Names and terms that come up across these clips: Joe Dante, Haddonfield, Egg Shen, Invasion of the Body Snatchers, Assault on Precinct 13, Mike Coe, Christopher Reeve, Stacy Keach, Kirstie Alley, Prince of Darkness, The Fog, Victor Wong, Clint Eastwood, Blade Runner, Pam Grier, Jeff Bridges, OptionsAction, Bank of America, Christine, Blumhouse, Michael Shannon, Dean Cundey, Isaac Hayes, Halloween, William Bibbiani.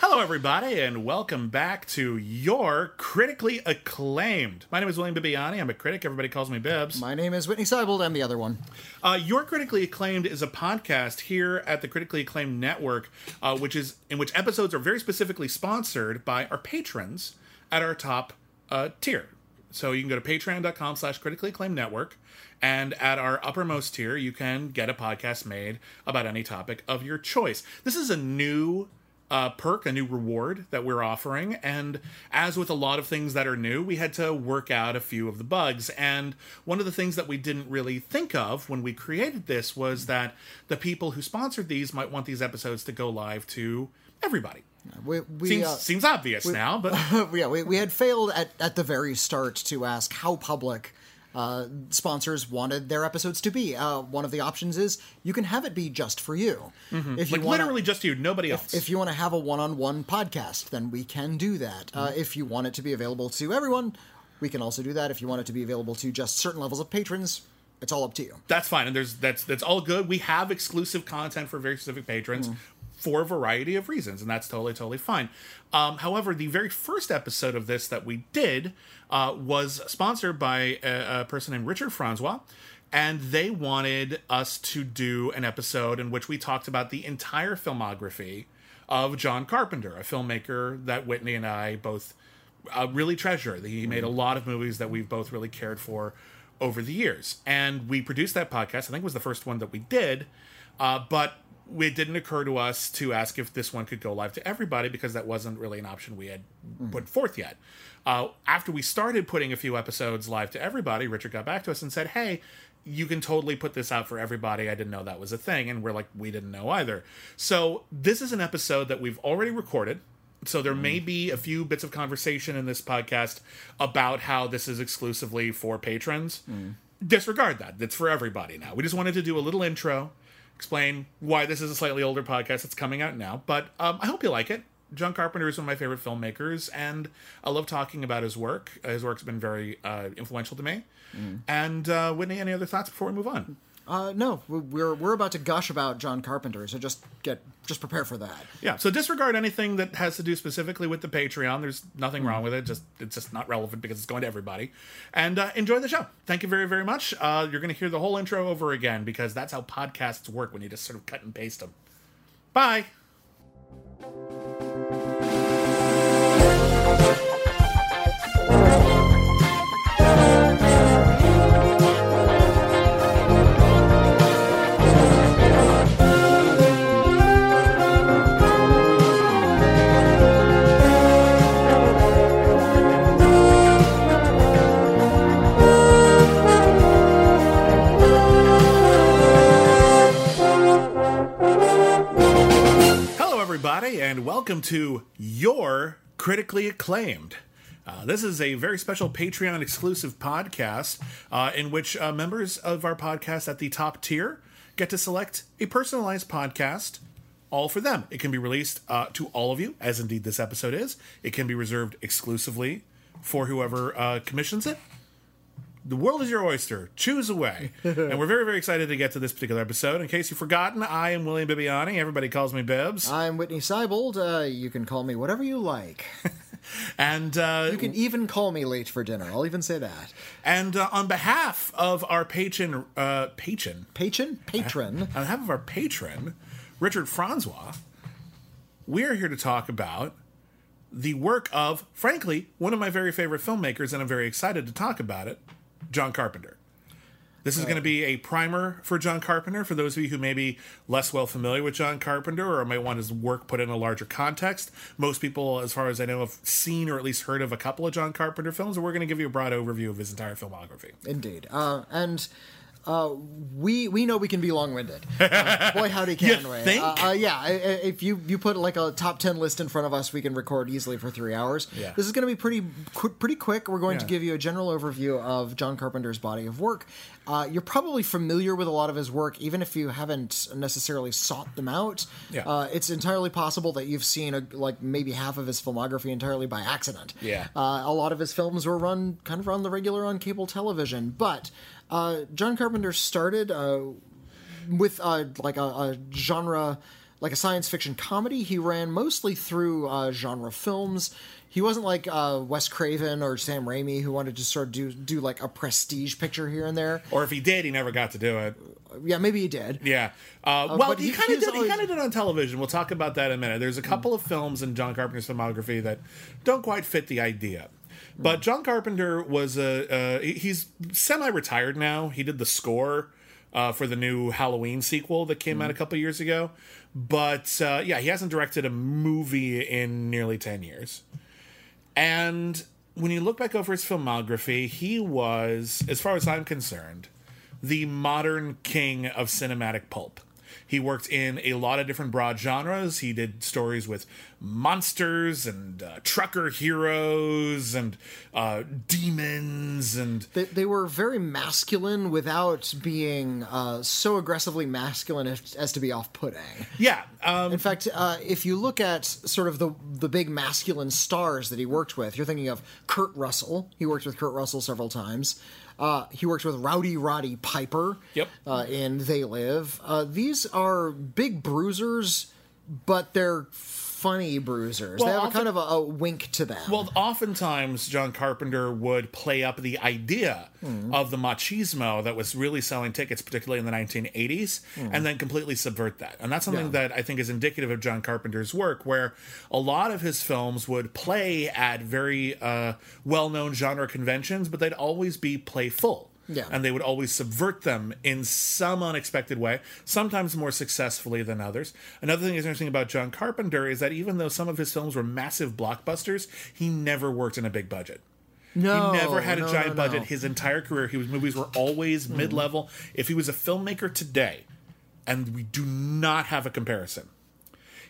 Hello, everybody, and welcome back to Your Critically Acclaimed. My name is William Bibbiani. I'm a critic. Everybody calls me Bibbs. My name is Whitney Seibold. I'm the other one. Your Critically Acclaimed is a podcast here at the Critically Acclaimed Network, in which episodes are very specifically sponsored by our patrons at our top tier. So you can go to patreon.com/criticallyacclaimednetwork, and at our uppermost tier, you can get a podcast made about any topic of your choice. This is a new perk, a new reward that we're offering, and as with a lot of things that are new, we had to work out a few of the bugs, and one of the things that we didn't really think of when we created this was that the people who sponsored these might want these episodes to go live to everybody. Seems obvious now, but... yeah, we had failed at the very start to ask how public sponsors wanted their episodes to be. One of the options is you can have it be just for you. Mm-hmm. If you like, literally just you, nobody else. If you want to have a one-on-one podcast, then we can do that. Mm-hmm. If you want it to be available to everyone, we can also do that. If you want it to be available to just certain levels of patrons... it's all up to you. That's fine. And that's all good. We have exclusive content for very specific patrons for a variety of reasons. And that's totally, totally fine. However, the very first episode of this that we did was sponsored by a person named Richard Francois. And they wanted us to do an episode in which we talked about the entire filmography of John Carpenter, a filmmaker that Whitney and I both really treasure. He made a lot of movies that we've both really cared for over the years, and we produced that podcast. I think it was the first one that we did, but it didn't occur to us to ask if this one could go live to everybody, because that wasn't really an option we had put forth yet. After we started putting a few episodes live to everybody, Richard got back to us and said, hey, you can totally put this out for everybody. I didn't know that was a thing. And we're like, we didn't know either. So this is an episode that we've already recorded. So there may be a few bits of conversation in this podcast about how this is exclusively for patrons. Disregard that. It's for everybody now. We just wanted to do a little intro, explain why this is a slightly older podcast that's coming out now. But I hope you like it. John Carpenter is one of my favorite filmmakers, and I love talking about his work. His work's been very influential to me. And Whitney, any other thoughts before we move on? No, we're about to gush about John Carpenter, so just prepare for that. Yeah, so disregard anything that has to do specifically with the Patreon. There's nothing wrong with it. It's just not relevant because it's going to everybody. And enjoy the show. Thank you very, very much. You're going to hear the whole intro over again because that's how podcasts work when you just sort of cut and paste them. Bye. And welcome to Your Critically Acclaimed. This is a very special Patreon exclusive podcast in which members of our podcast at the top tier get to select a personalized podcast all for them. It can be released to all of you, as indeed this episode is. It can be reserved exclusively for whoever commissions it. The world is your oyster. Choose away. And we're very, very excited to get to this particular episode. In case you've forgotten, I am William Bibbiani. Everybody calls me Bibbs. I'm Whitney Seibold. You can call me whatever you like. And you can even call me late for dinner. I'll even say that. And on behalf of our patron... Patron? On behalf of our patron, Richard Francois, we are here to talk about the work of, frankly, one of my very favorite filmmakers, and I'm very excited to talk about it, John Carpenter. This is going to be a primer for John Carpenter, for those of you who may be less well familiar with John Carpenter or might want his work put in a larger context. Most people, as far as I know, have seen or at least heard of a couple of John Carpenter films, and we're going to give you a broad overview of his entire filmography. Indeed. And We know we can be long-winded. Boy, howdy, can you we? Think? Yeah. If you put like a top 10 list in front of us, we can record easily for 3 hours. Yeah. This is going to be pretty quick. We're going to give you a general overview of John Carpenter's body of work. You're probably familiar with a lot of his work, even if you haven't necessarily sought them out. Yeah. It's entirely possible that you've seen like maybe half of his filmography entirely by accident. Yeah. A lot of his films were run kind of on the regular on cable television, but John Carpenter started with like a genre, like a science fiction comedy. He ran mostly through genre films. He wasn't like Wes Craven or Sam Raimi, who wanted to sort of do like a prestige picture here and there. Or if he did, he never got to do it. Yeah, maybe he did. Yeah. Well, he kind of did. He kind of did on television. We'll talk about that in a minute. There's a couple of films in John Carpenter's filmography that don't quite fit the idea. But John Carpenter was he's semi-retired now. He did the score for the new Halloween sequel that came out a couple years ago. But yeah, he hasn't directed a movie in nearly 10 years. And when you look back over his filmography, he was, as far as I'm concerned, the modern king of cinematic pulp. He worked in a lot of different broad genres. He did stories with monsters and trucker heroes and demons. And they were very masculine without being so aggressively masculine as to be off-putting. Yeah. In fact, if you look at sort of the big masculine stars that he worked with, you're thinking of Kurt Russell. He worked with Kurt Russell several times. He worked with Rowdy Roddy Piper in They Live. These are big bruisers, but they're funny bruisers. Well, they have kind of a wink to them. Well, oftentimes John Carpenter would play up the idea of the machismo that was really selling tickets, particularly in the 1980s, and then completely subvert that. And that's something that I think is indicative of John Carpenter's work, where a lot of his films would play at very well-known genre conventions, but they'd always be playful. Yeah. And they would always subvert them in some unexpected way, sometimes more successfully than others. Another thing that's interesting about John Carpenter is that even though some of his films were massive blockbusters, he never worked in a big budget. No, he never had a giant budget his entire career. His movies were always mid-level. If he was a filmmaker today, and we do not have a comparison,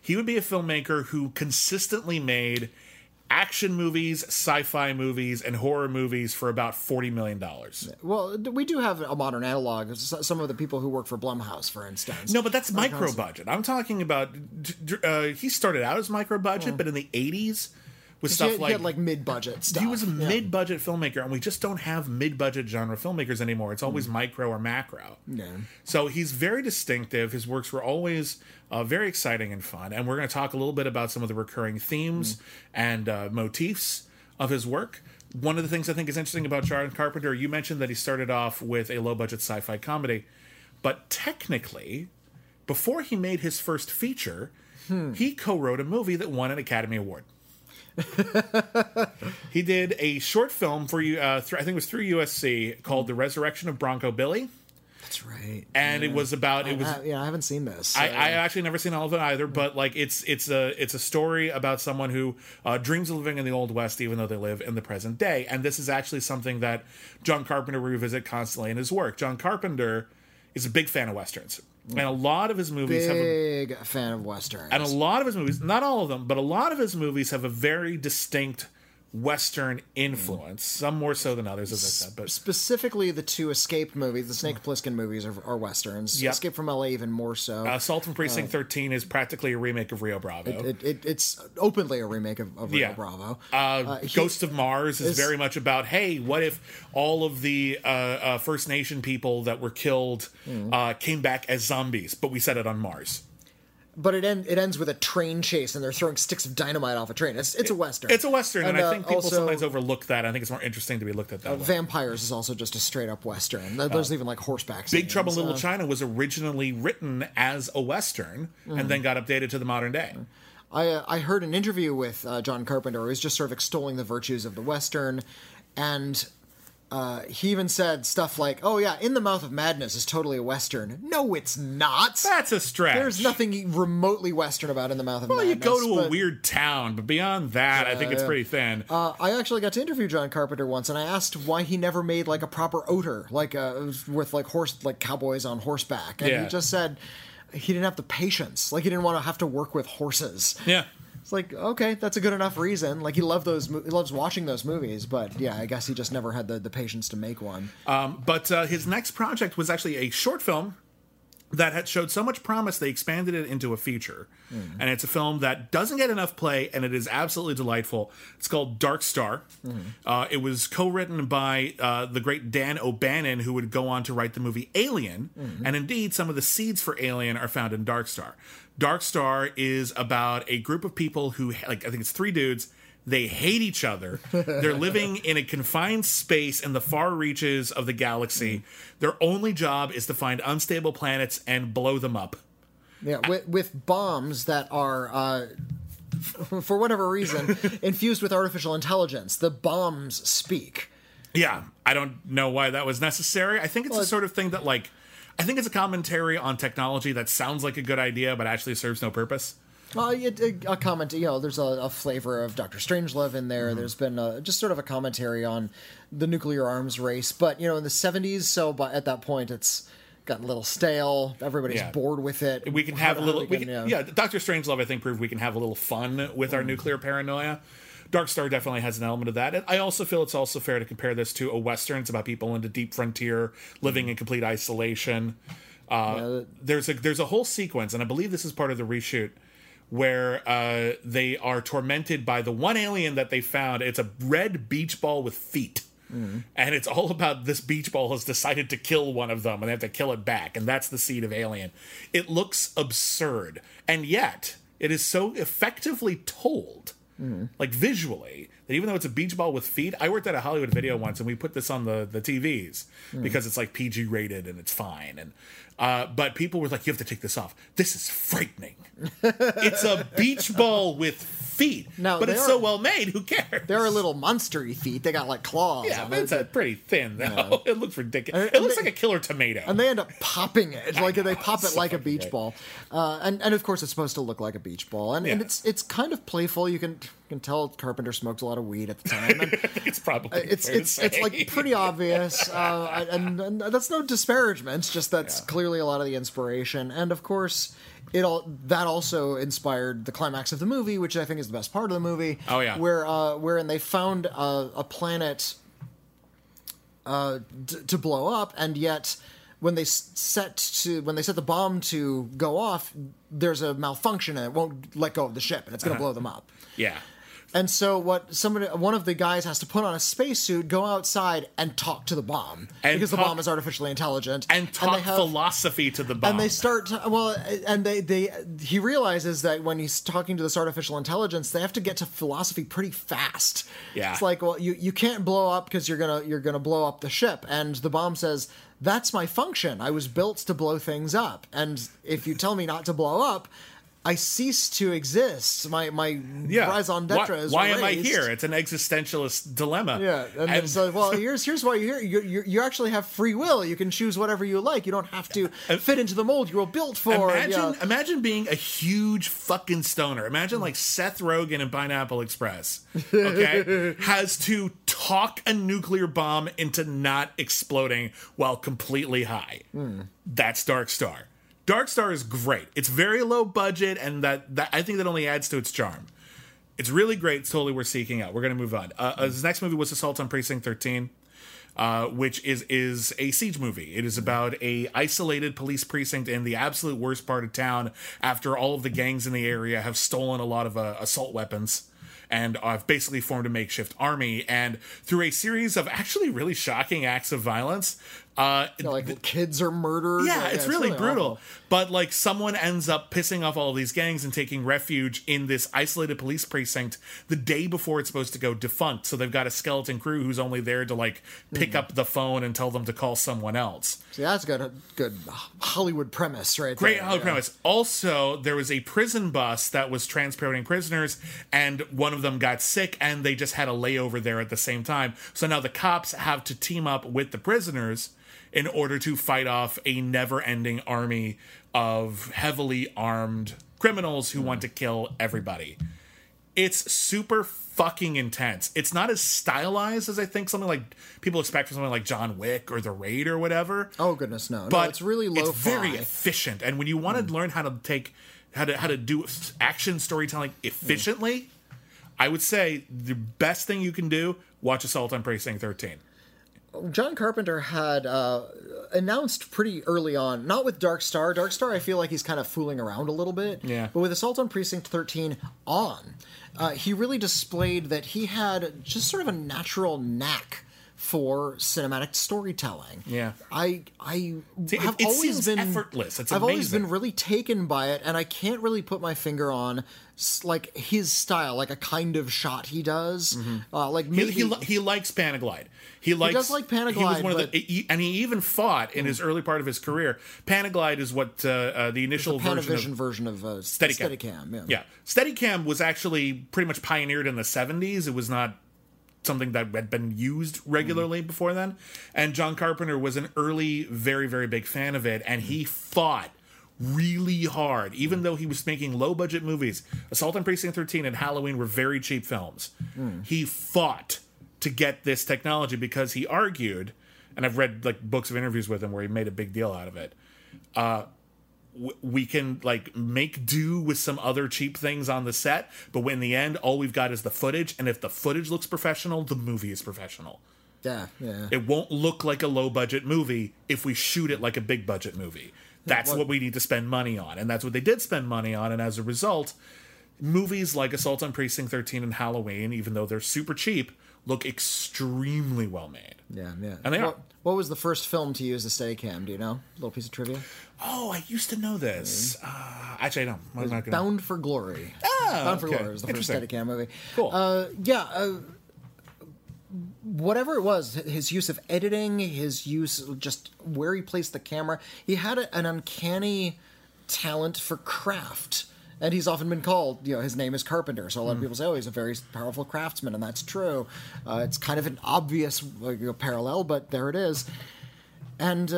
he would be a filmmaker who consistently made action movies, sci-fi movies, and horror movies for about $40 million. Well, we do have a modern analog. Some of the people who work for Blumhouse, for instance. No, but that's micro-budget. I'm talking about... he started out as micro-budget, but in the 80s, with stuff he had like mid-budget stuff. He was a mid-budget filmmaker, and we just don't have mid-budget genre filmmakers anymore. It's always micro or macro. Yeah. So he's very distinctive. His works were always... very exciting and fun, and we're going to talk a little bit about some of the recurring themes and motifs of his work. One of the things I think is interesting about John Carpenter, you mentioned that he started off with a low-budget sci-fi comedy, but technically, before he made his first feature, he co-wrote a movie that won an Academy Award. He did a short film for I think it was through USC called The Resurrection of Bronco Billy. That's right. And it was about... I haven't seen this. So. I actually never seen all of it either, but like it's a story about someone who dreams of living in the Old West even though they live in the present day. And this is actually something that John Carpenter revisit constantly in his work. John Carpenter is a big fan of Westerns. And a lot of his movies big fan of Westerns. And a lot of his movies, not all of them, but a lot of his movies have a very distinct Western influence, some more so than others, as I said. But specifically, the two Escape movies, the Snake Plissken movies, are Westerns. Yep. Escape from L.A. even more so. Assault on Precinct 13 is practically a remake of Rio Bravo. It's openly a remake of Rio Bravo. Ghost of Mars is very much about, hey, what if all of the First Nation people that were killed came back as zombies, but we set it on Mars. But it ends with a train chase, and they're throwing sticks of dynamite off a train. It's a Western. It's a Western, and I think people sometimes overlook that. I think it's more interesting to be looked at that way. Vampires is also just a straight-up Western. There's even, like, horseback scenes. Big Trouble in Little China was originally written as a Western, and then got updated to the modern day. I heard an interview with John Carpenter, who was just sort of extolling the virtues of the Western, and... He even said stuff like, oh yeah, In the Mouth of Madness is totally a Western. No, it's not. That's a stretch. There's nothing remotely Western about In the Mouth of Madness. Well, you go to a weird town, but beyond that, I think it's pretty thin. I actually got to interview John Carpenter once, and I asked why he never made, like, a proper otter, like, with, like, cowboys on horseback. And he just said he didn't have the patience. Like, he didn't want to have to work with horses. Yeah. It's like, okay, that's a good enough reason. Like, he loves watching those movies, but yeah, I guess he just never had the patience to make one. But his next project was actually a short film that had showed so much promise they expanded it into a feature. Mm-hmm. And it's a film that doesn't get enough play, and it is absolutely delightful. It's called Dark Star. Mm-hmm. It was co-written by the great Dan O'Bannon, who would go on to write the movie Alien. Mm-hmm. And indeed, some of the seeds for Alien are found in Dark Star. Dark Star is about a group of people who, like, I think it's three dudes. They hate each other. They're living in a confined space in the far reaches of the galaxy. Mm. Their only job is to find unstable planets and blow them up. Yeah, with bombs that are, for whatever reason, infused with artificial intelligence. The bombs speak. Yeah, I don't know why that was necessary. I think it's the sort of thing that, like, I think it's a commentary on technology that sounds like a good idea, but actually serves no purpose. Well, a comment, you know, there's a flavor of Dr. Strangelove in there. Mm-hmm. There's been just sort of a commentary on the nuclear arms race. But, you know, in the 70s, at that point, it's gotten a little stale. Everybody's bored with it. We can have a little... Dr. Strangelove, I think, proved we can have a little fun with our nuclear paranoia. Dark Star definitely has an element of that. I also feel it's also fair to compare this to a Western. It's about people in the deep frontier living in complete isolation. There's a whole sequence, and I believe this is part of the reshoot, where they are tormented by the one alien that they found. It's a red beach ball with feet. Mm-hmm. And it's all about this beach ball has decided to kill one of them, and they have to kill it back. And that's the seed of Alien. It looks absurd. And yet, it is so effectively told... Mm-hmm. Like visually, that even though it's a beach ball with feet, I worked at a Hollywood Video once, and we put this on the TVs because it's like PG rated and it's fine. And but people were like, "You have to take this off. This is frightening. It's a beach ball with feet, now, but it's so well made. Who cares? They're a little monstery feet. They got like claws. Yeah, but it's pretty thin though. Yeah. It looks ridiculous. It looks like a killer tomato. And they end up popping it they pop it like a beach ball. And of course, it's supposed to look like a beach ball. And it's kind of playful. You can tell Carpenter smoked a lot of weed at the time. And I think it's probably it's like pretty obvious, and that's no disparagement. Just that's clearly a lot of the inspiration, and of course, that also inspired the climax of the movie, which I think is the best part of the movie. Oh yeah, wherein they found a planet to blow up, and yet. When they set the bomb to go off, there's a malfunction and it won't let go of the ship and it's going to blow them up. Yeah. And so one of the guys has to put on a spacesuit, go outside, and talk to the bomb. Because the bomb is artificially intelligent. And talk philosophy to the bomb. And they start... he realizes that when he's talking to this artificial intelligence, they have to get to philosophy pretty fast. Yeah. It's like, well, you can't blow up because you're gonna blow up the ship. And the bomb says, that's my function. I was built to blow things up. And if you tell me not to blow up... I cease to exist. My raison d'etre is why am I here? It's an existentialist dilemma. Yeah, and so here's why you're here. You actually have free will. You can choose whatever you like. You don't have to fit into the mold you were built for. Imagine being a huge fucking stoner. Imagine like Seth Rogen in Pineapple Express. Okay, has to talk a nuclear bomb into not exploding while completely high. Mm. That's Dark Star. Dark Star is great. It's very low budget, and that I think that only adds to its charm. It's really great. It's totally worth seeking out. We're going to move on. His next movie was Assault on Precinct 13, which is a siege movie. It is about a isolated police precinct in the absolute worst part of town after all of the gangs in the area have stolen a lot of assault weapons. And I've basically formed a makeshift army. And through a series of actually really shocking acts of violence, Kids are murdered. Yeah, it's really brutal. Awful. But like someone ends up pissing off all these gangs and taking refuge in this isolated police precinct the day before it's supposed to go defunct. So they've got a skeleton crew who's only there to like pick up the phone and tell them to call someone else. See, that's got a good Hollywood premise, right? Great Hollywood premise. Also, there was a prison bus that was transporting prisoners, and one of them got sick, and they just had a layover there at the same time. So now the cops have to team up with the prisoners in order to fight off a never-ending army of heavily armed criminals who want to kill everybody. It's super fucking intense. It's not as stylized as I think something like people expect from something like John Wick or The Raid or whatever. Oh goodness, no! But no, it's really low. It's very efficient, and when you want to learn how to do action storytelling efficiently, I would say the best thing you can do: watch Assault on Precinct 13. John Carpenter had announced pretty early on, not with Dark Star. Dark Star, I feel like he's kind of fooling around a little bit. Yeah. But with Assault on Precinct 13 he really displayed that he had just sort of a natural knack for cinematic storytelling. Yeah. It seems effortless. It's amazing. I've always been really taken by it, and I can't really put my finger on like his style, like a kind of shot he does. Mm-hmm. He likes Panaglide. He does like Panaglide. He was one of and he even fought in his early part of his career. Panaglide is what the initial version of Steadicam. Yeah. Steadicam was actually pretty much pioneered in the 70s. It was not something that had been used regularly before then. And John Carpenter was an early, very, very big fan of it. And he fought really hard, even though he was making low-budget movies. Assault on Precinct 13 and Halloween were very cheap films. He fought to get this technology because he argued, and I've read like books of interviews with him where he made a big deal out of it, we can like make do with some other cheap things on the set, but in the end, all we've got is the footage. And if the footage looks professional, the movie is professional. Yeah. It won't look like a low budget movie if we shoot it like a big budget movie. That's what we need to spend money on. And that's what they did spend money on. And as a result, movies like Assault on Precinct 13 and Halloween, even though they're super cheap, look extremely well made. Yeah. And they are. What was the first film to use the Steadicam? Do you know? A little piece of trivia. Oh, I used to know this. Actually, I don't. Bound for Glory. Bound for Glory was the first Steadicam movie. Cool. Whatever it was, his use of editing, his use just where he placed the camera, he had an uncanny talent for craft. And he's often been called, his name is Carpenter. So a lot of people say, he's a very powerful craftsman. And that's true. It's kind of an obvious parallel, but there it is. And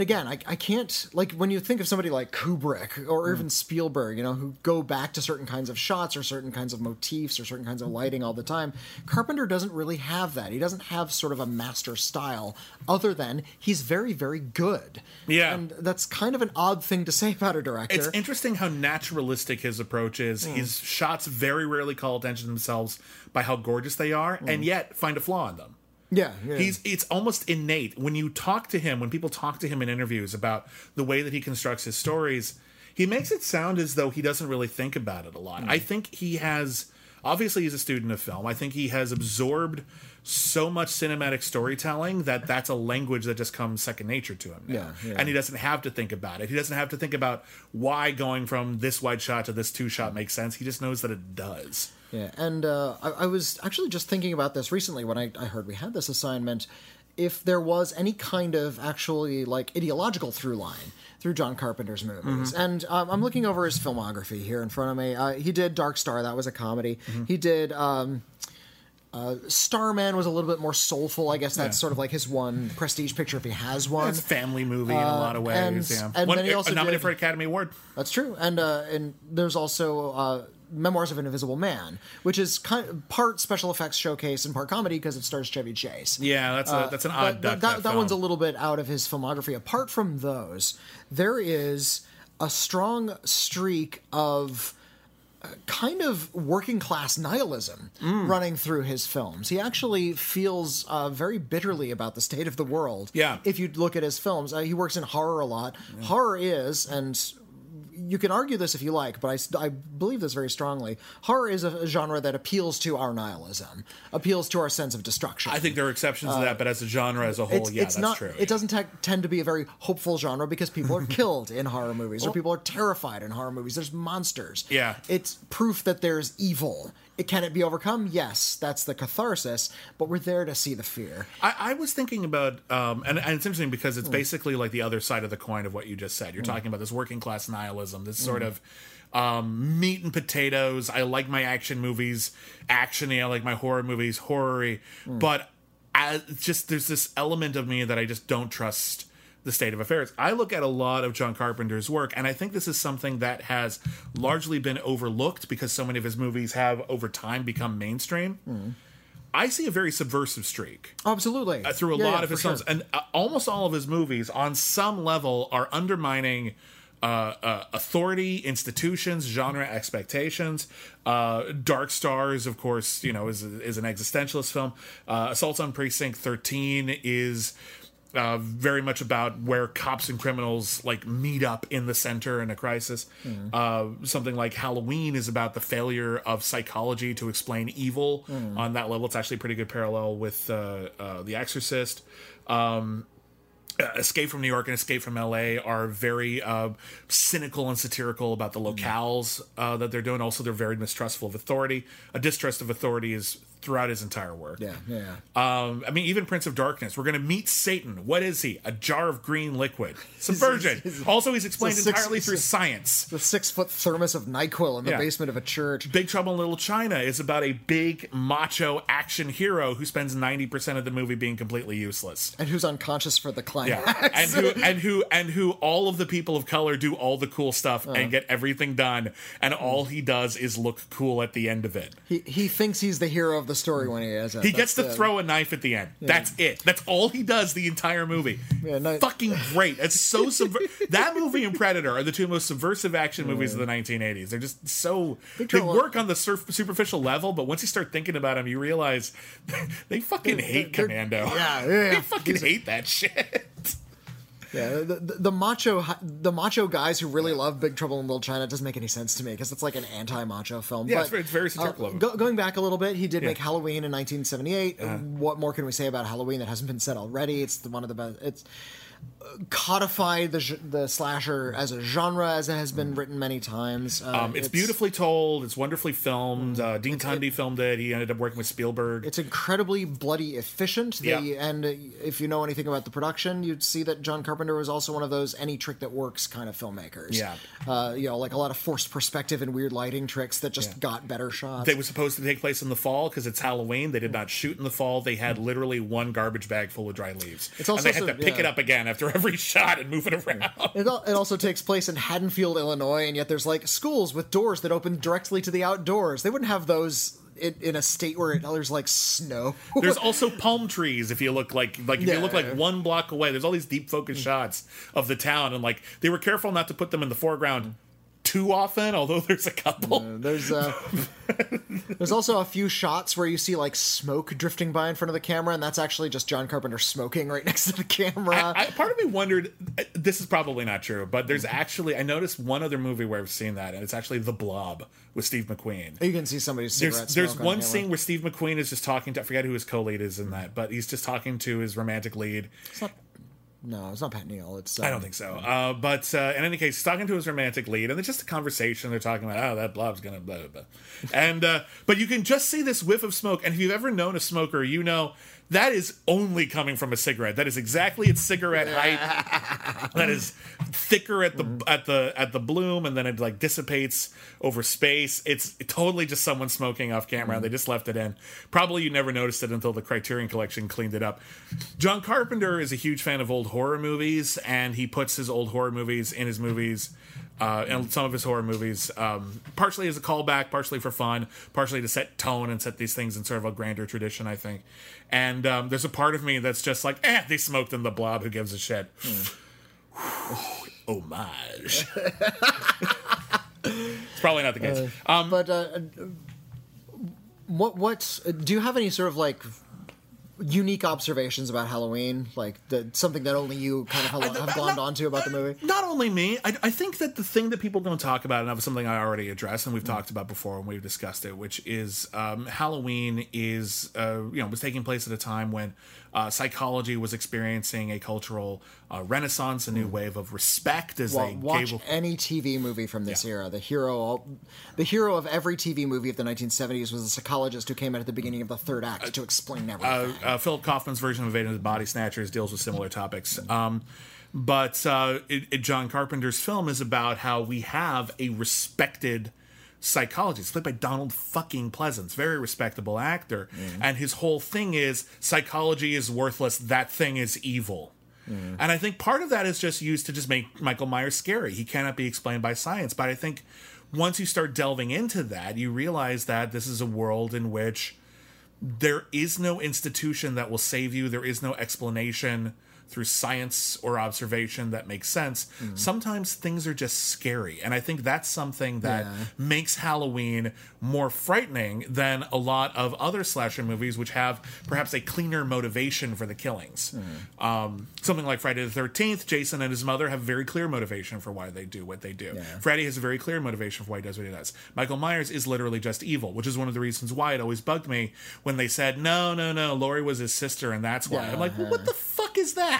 again, I can't, like, when you think of somebody like Kubrick or even Spielberg, who go back to certain kinds of shots or certain kinds of motifs or certain kinds of lighting all the time, Carpenter doesn't really have that. He doesn't have sort of a master style other than he's very, very good. Yeah. And that's kind of an odd thing to say about a director. It's interesting how naturalistic his approach is. His shots very rarely call attention to themselves by how gorgeous they are and yet find a flaw in them. Yeah. It's almost innate. When you talk to him, when people talk to him in interviews about the way that he constructs his stories, he makes it sound as though he doesn't really think about it a lot. I think he has, obviously he's a student of film. I think he has absorbed so much cinematic storytelling that that's a language that just comes second nature to him now. Yeah. And he doesn't have to think about it. He doesn't have to think about why going from this wide shot to this two shot makes sense. He just knows that it does. Yeah, and I was actually just thinking about this recently when I heard we had this assignment. If there was any kind of actually like ideological through line through John Carpenter's movies, and I'm looking over his filmography here in front of me. He did Dark Star, that was a comedy. He did Starman was a little bit more soulful, I guess. That's sort of like his one prestige picture, if he has one. It's a family movie in a lot of ways. And then he also nominated for Academy Award. That's true, and there's also Memoirs of an Invisible Man, which is kind of part special effects showcase and part comedy because it stars Chevy Chase. Yeah, that's an odd duck. That one's a little bit out of his filmography. Apart from those, there is a strong streak of kind of working class nihilism running through his films. He actually feels very bitterly about the state of the world. Yeah. If you look at his films, he works in horror a lot. Yeah. Horror is, and you can argue this if you like, but I believe this very strongly. Horror is a genre that appeals to our nihilism, appeals to our sense of destruction. I think there are exceptions to that, but as a genre as a whole, that's not true. It doesn't tend to be a very hopeful genre because people are killed in horror movies, or people are terrified in horror movies. There's monsters. Yeah. It's proof that there's evil. Can it be overcome? Yes, that's the catharsis, but we're there to see the fear. I was thinking about, and it's interesting because it's basically like the other side of the coin of what you just said. You're talking about this working class nihilism, this sort of meat and potatoes. I like my action movies, actiony. I like my horror movies, horror-y. But there's this element of me that I just don't trust the state of affairs. I look at a lot of John Carpenter's work, and I think this is something that has largely been overlooked because so many of his movies have over time become mainstream. I see a very subversive streak. Absolutely. Through a lot of his films. Sure. And almost all of his movies on some level are undermining authority, institutions, genre expectations. Dark Stars, of course, is an existentialist film. Assault on Precinct 13 is very much about where cops and criminals like meet up in the center in a crisis. Something like Halloween is about the failure of psychology to explain evil on that level. It's actually a pretty good parallel with The Exorcist. Escape from New York and Escape from L.A. are very cynical and satirical about the locales that they're doing. Also, they're very mistrustful of authority. A distrust of authority is throughout his entire work. I mean, even Prince of Darkness. We're going to meet Satan. What is he? A jar of green liquid. Subversion. Also, he's explained entirely through science. The 6-foot thermos of NyQuil in the basement of a church. Big Trouble in Little China is about a big, macho action hero who spends 90% of the movie being completely useless. And who's unconscious for the climax. And who all of the people of color do all the cool stuff and get everything done, and all he does is look cool at the end of it. He thinks he's the hero of the story when he has it. He gets to throw a knife at the end. Yeah. That's it. That's all he does the entire movie. Fucking great. It's so that movie and Predator are the two most subversive action movies of the 1980s. They're just so they work on the superficial level, but once you start thinking about them, you realize they fucking hate Commando. They fucking hate that shit. The macho guys who really love Big Trouble in Little China doesn't make any sense to me because it's like an anti-macho film. Yeah, but it's very satirical. Going back a little bit, he did make Halloween in 1978. What more can we say about Halloween that hasn't been said already? It's one of the best. It's codified the slasher as a genre, as it has been written many times. It's beautifully told. It's wonderfully filmed. Dean Cundey filmed it. He ended up working with Spielberg. It's incredibly bloody efficient. And if you know anything about the production, you'd see that John Carpenter was also one of those any trick that works kind of filmmakers. Like a lot of forced perspective and weird lighting tricks that just got better shots. They were supposed to take place in the fall because it's Halloween. They did not shoot in the fall. They had literally one garbage bag full of dry leaves. It's also, and they had to pick it up again after every shot and move it around. It also takes place in Haddonfield, Illinois, and yet there's like schools with doors that open directly to the outdoors. They wouldn't have those in a state where there's like snow. There's also palm trees. If you look like one block away, there's all these deep focus shots of the town, and like they were careful not to put them in the foreground too often, although there's a couple. There's also a few shots where you see like smoke drifting by in front of the camera, and that's actually just John Carpenter smoking right next to the camera. Part of me wondered, this is probably not true, but there's actually, I noticed one other movie where I've seen that, and it's actually The Blob with Steve McQueen. You can see somebody's cigarette smoke. There's one scene where Steve McQueen is just talking to, I forget who his co-lead is in that, but he's just talking to his romantic lead. It's not Pat Neal. It's I don't think so. But in any case, he's talking to his romantic lead, and it's just a conversation. They're talking about, that blob's gonna blah blah blah, and but you can just see this whiff of smoke. And if you've ever known a smoker, you know that is only coming from a cigarette. That is exactly its cigarette height. That is thicker at the bloom, and then it like dissipates over space. It's totally just someone smoking off camera. They just left it in. Probably you never noticed it until the Criterion Collection cleaned it up. John Carpenter is a huge fan of old horror movies, and he puts his old horror movies in his movies, and some of his horror movies, partially as a callback, partially for fun, partially to set tone and set these things in sort of a grander tradition, I think. And there's a part of me that's just like, they smoked in The Blob, who gives a shit. Homage. It's probably not the case. But what do you have any sort of like unique observations about Halloween, like something that only you kind of have glommed onto about the movie? Not only me. I think that the thing that people don't talk about, and that was something I already addressed and we've talked about before and we've discussed it, which is Halloween is, was taking place at a time when psychology was experiencing a cultural renaissance, a new wave of respect as watch any TV movie from this era. The hero of every TV movie of the 1970s was a psychologist who came out at the beginning of the third act to explain everything. Philip Kaufman's version of Invasion of the Body Snatchers deals with similar topics. But John Carpenter's film is about how we have a respected psychologist, played by Donald fucking Pleasance, very respectable actor. Mm. And his whole thing is psychology is worthless, that thing is evil. Mm. And I think part of that is just used to just make Michael Myers scary. He cannot be explained by science. But I think once you start delving into that, you realize that this is a world in which there is no institution that will save you. There is no explanation through science or observation that makes sense. Mm-hmm. Sometimes things are just scary. And I think that's something that makes Halloween more frightening than a lot of other slasher movies, which have perhaps a cleaner motivation for the killings. Mm-hmm. Something like Friday the 13th, Jason and his mother have very clear motivation for why they do what they do. Yeah. Freddy has a very clear motivation for why he does what he does. Michael Myers is literally just evil, which is one of the reasons why it always bugged me when they said, no, Laurie was his sister and that's why. Yeah. I'm like, well, what the fuck is that?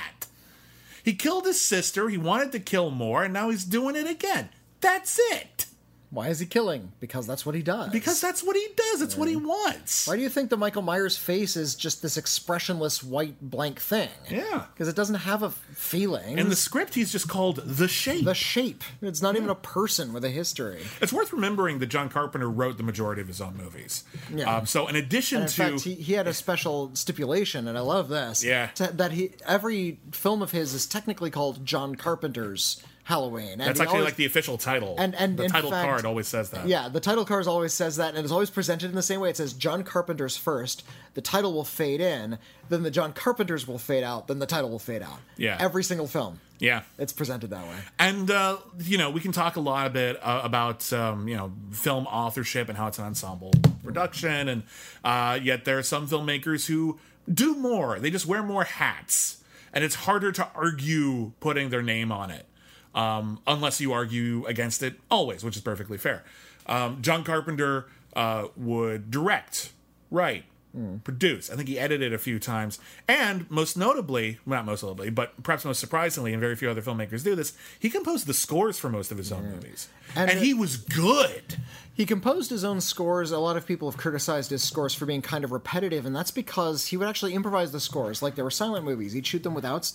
He killed his sister, he wanted to kill more, and now he's doing it again. That's it. Why is he killing? Because that's what he does. Because that's what he does. It's what he wants. Why do you think that Michael Myers' face is just this expressionless white blank thing? Yeah. Because it doesn't have a feeling. In the script, he's just called The Shape. The Shape. It's not even a person with a history. It's worth remembering that John Carpenter wrote the majority of his own movies. Yeah. So in addition to... In fact, he had a special stipulation, and I love this, that every film of his is technically called John Carpenter's Halloween. And that's actually always, like the official title. And the title card always says that. Yeah, the title card always says that, and it's always presented in the same way. It says John Carpenter's first, the title will fade in, then the John Carpenter's will fade out, then the title will fade out. Yeah. Every single film. Yeah. It's presented that way. And, we can talk a lot a bit about, film authorship and how it's an ensemble production, and yet there are some filmmakers who do more. They just wear more hats, and it's harder to argue putting their name on it. Unless you argue against it always, which is perfectly fair. John Carpenter would direct, write, produce. I think he edited a few times. And most notably, not most notably, but perhaps most surprisingly, and very few other filmmakers do this, he composed the scores for most of his own movies. And he was good. He composed his own scores. A lot of people have criticized his scores for being kind of repetitive, and that's because he would actually improvise the scores. Like, there were silent movies. He'd shoot them without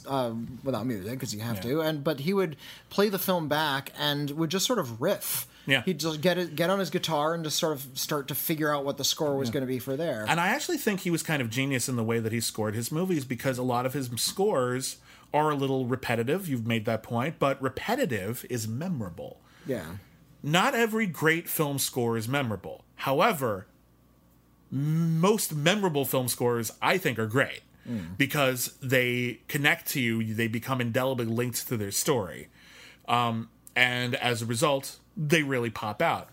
music, because you have to, but he would play the film back and would just sort of riff. Yeah. He'd just get on his guitar and just sort of start to figure out what the score was going to be for there. And I actually think he was kind of genius in the way that he scored his movies, because a lot of his scores are a little repetitive. You've made that point, but repetitive is memorable. Yeah. Not every great film score is memorable. However, most memorable film scores, I think, are great because they connect to you. They become indelibly linked to their story. And as a result, they really pop out.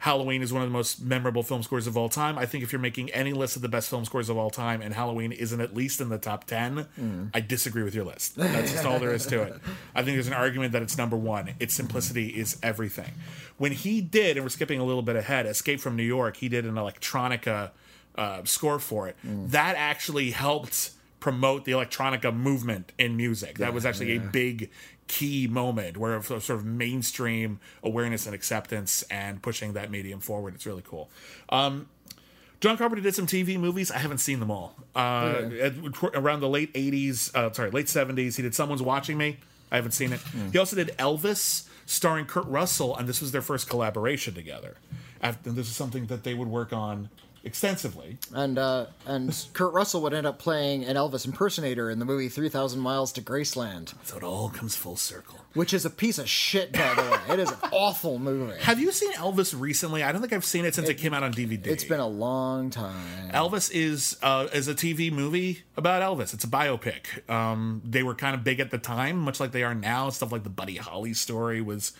Halloween is one of the most memorable film scores of all time. I think if you're making any list of the best film scores of all time and Halloween isn't at least in the top 10, I disagree with your list. That's just all there is to it. I think there's an argument that it's number one. Its simplicity is everything. When he did, and we're skipping a little bit ahead, Escape from New York, he did an electronica score for it. That actually helped promote the electronica movement in music. That was actually a big key moment where of sort of mainstream awareness and acceptance and pushing that medium forward. It's really cool. John Carpenter did some TV movies. I haven't seen them all. Around the late 70s, he did Someone's Watching Me. I haven't seen it. He also did Elvis, starring Kurt Russell, and this was their first collaboration together. And this is something that they would work on extensively. And Kurt Russell would end up playing an Elvis impersonator in the movie 3,000 Miles to Graceland. So it all comes full circle. Which is a piece of shit, by the way. It is an awful movie. Have you seen Elvis recently? I don't think I've seen it since it came out on DVD. It's been a long time. Elvis is a TV movie about Elvis. It's a biopic. They were kind of big at the time, much like they are now. Stuff like the Buddy Holly story was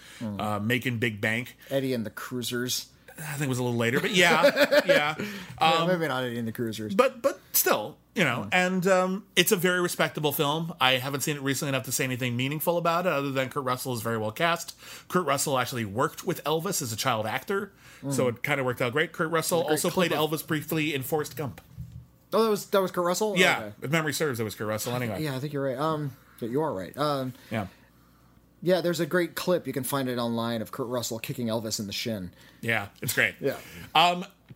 making big bank. Eddie and the Cruisers. I think it was a little later, but yeah. Maybe not in the Cruisers. But still, You know, and it's a very respectable film. I haven't seen it recently enough to say anything meaningful about it, other than Kurt Russell is very well cast. Kurt Russell actually worked with Elvis as a child actor, so it kind of worked out great. Kurt Russell also played Elvis briefly in Forrest Gump. Oh, that was Kurt Russell? Yeah, okay. If memory serves, it was Kurt Russell anyway. Yeah, I think you're right. You are right. Yeah, there's a great clip. You can find it online of Kurt Russell kicking Elvis in the shin. Yeah, it's great. Yeah.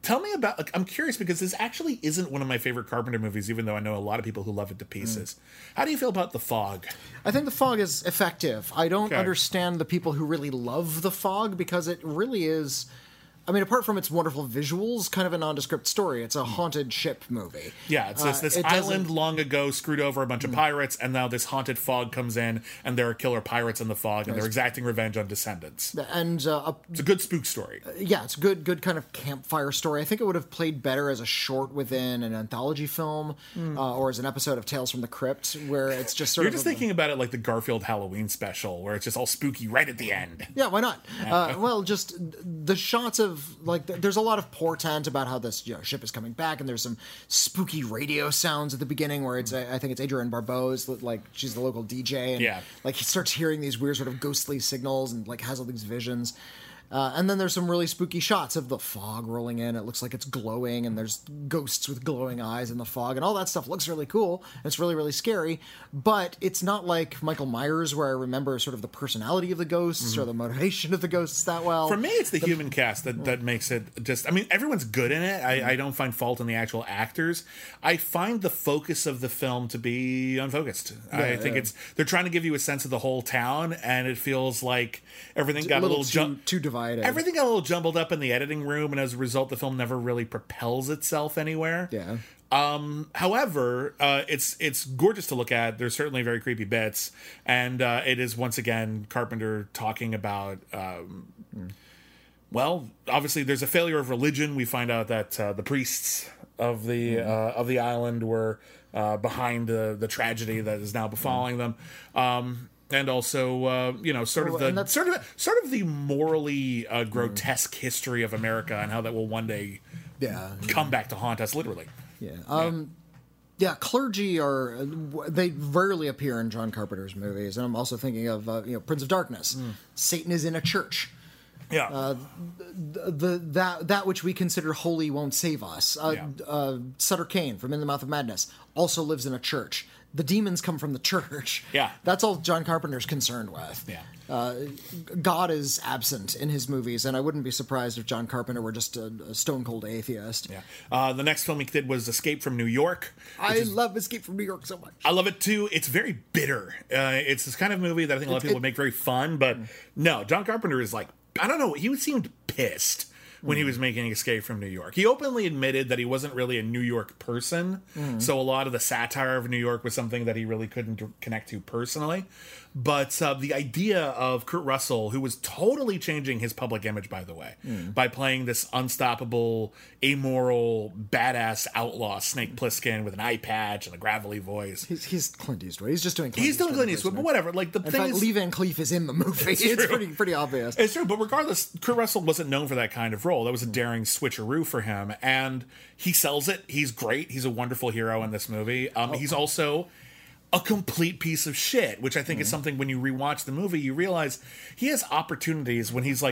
Tell me about... Like, I'm curious because this actually isn't one of my favorite Carpenter movies, even though I know a lot of people who love it to pieces. How do you feel about The Fog? I think The Fog is effective. I don't understand the people who really love The Fog because it really is... I mean, apart from its wonderful visuals, kind of a nondescript story. It's a haunted ship movie. Yeah, it's this island long ago screwed over a bunch of pirates, and now this haunted fog comes in, and there are killer pirates in the fog, and they're exacting revenge on descendants. And it's a good spook story. Yeah, it's a good kind of campfire story. I think it would have played better as a short within an anthology film, or as an episode of Tales from the Crypt, where it's just sort of... You're just thinking about it like the Garfield Halloween special, where it's just all spooky right at the end. Yeah, why not? Well, just the shots of... Like, there's a lot of portent about how this ship is coming back, and there's some spooky radio sounds at the beginning where it's I think it's Adrienne Barbeau's, like, she's the local DJ, and like he starts hearing these weird sort of ghostly signals and like has all these visions. And then there's some really spooky shots of the fog rolling in. It looks like it's glowing, and there's ghosts with glowing eyes in the fog, and all that stuff looks really cool. It's really, really scary, but it's not like Michael Myers, where I remember sort of the personality of the ghosts or the motivation of the ghosts that well. For me, it's the human cast that makes it just... I mean, everyone's good in it. I don't find fault in the actual actors. I find the focus of the film to be unfocused. I think it's... They're trying to give you a sense of the whole town, and it feels like everything got a little too divided. Everything got a little jumbled up in the editing room, and as a result, the film never really propels itself anywhere. Yeah. However, it's gorgeous to look at. There's certainly very creepy bits, and it is once again Carpenter talking about. Well, obviously, there's a failure of religion. We find out that the priests of the island were behind the tragedy that is now befalling them. And also, sort of the morally grotesque history of America and how that will one day come back to haunt us, literally. Yeah. Clergy they rarely appear in John Carpenter's movies. And I'm also thinking of, Prince of Darkness. Satan is in a church. Yeah. That which we consider holy won't save us. Sutter Kane from In the Mouth of Madness also lives in a church. The demons come from the church. Yeah. That's all John Carpenter's concerned with. Yeah. God is absent in his movies, and I wouldn't be surprised if John Carpenter were just a stone-cold atheist. Yeah. The next film he did was Escape from New York. I love Escape from New York so much. I love it, too. It's very bitter. It's this kind of movie that I think a lot of people would make very fun, but no, John Carpenter is like, I don't know, he seemed pissed when he was making Escape from New York. He openly admitted that he wasn't really a New York person, so a lot of the satire of New York was something that he really couldn't connect to personally. But the idea of Kurt Russell, who was totally changing his public image, by the way, by playing this unstoppable, amoral, badass outlaw, Snake Plissken, with an eye patch and a gravelly voice. He's Clint Eastwood. He's just doing Clint Eastwood. He's doing Clint Eastwood, but whatever. Like, in fact, Lee Van Cleef is in the movie. It's pretty obvious. It's true, but regardless, Kurt Russell wasn't known for that kind of role. That was a daring switcheroo for him, and he sells it. He's great. He's a wonderful hero in this movie. He's also... a complete piece of shit, which I think is something when you rewatch the movie, you realize he has opportunities when he's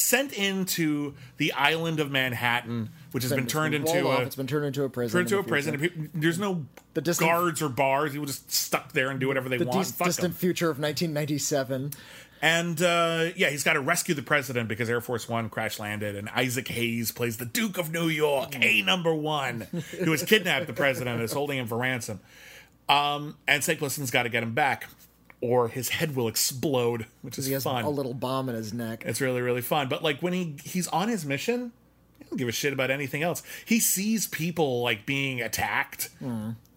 sent into the island of Manhattan, which has been turned into a prison. There's no guards or bars. People just stuck there and do whatever they want. Distant future of 1997. And, he's got to rescue the president because Air Force One crash-landed, and Isaac Hayes plays the Duke of New York, A No. 1, who has kidnapped the president and is holding him for ransom. And Snake Plissken's got to get him back, or his head will explode, which is fun. He has a little bomb in his neck. It's really, really fun. But, like, when he's on his mission, he doesn't give a shit about anything else. He sees people, like, being attacked,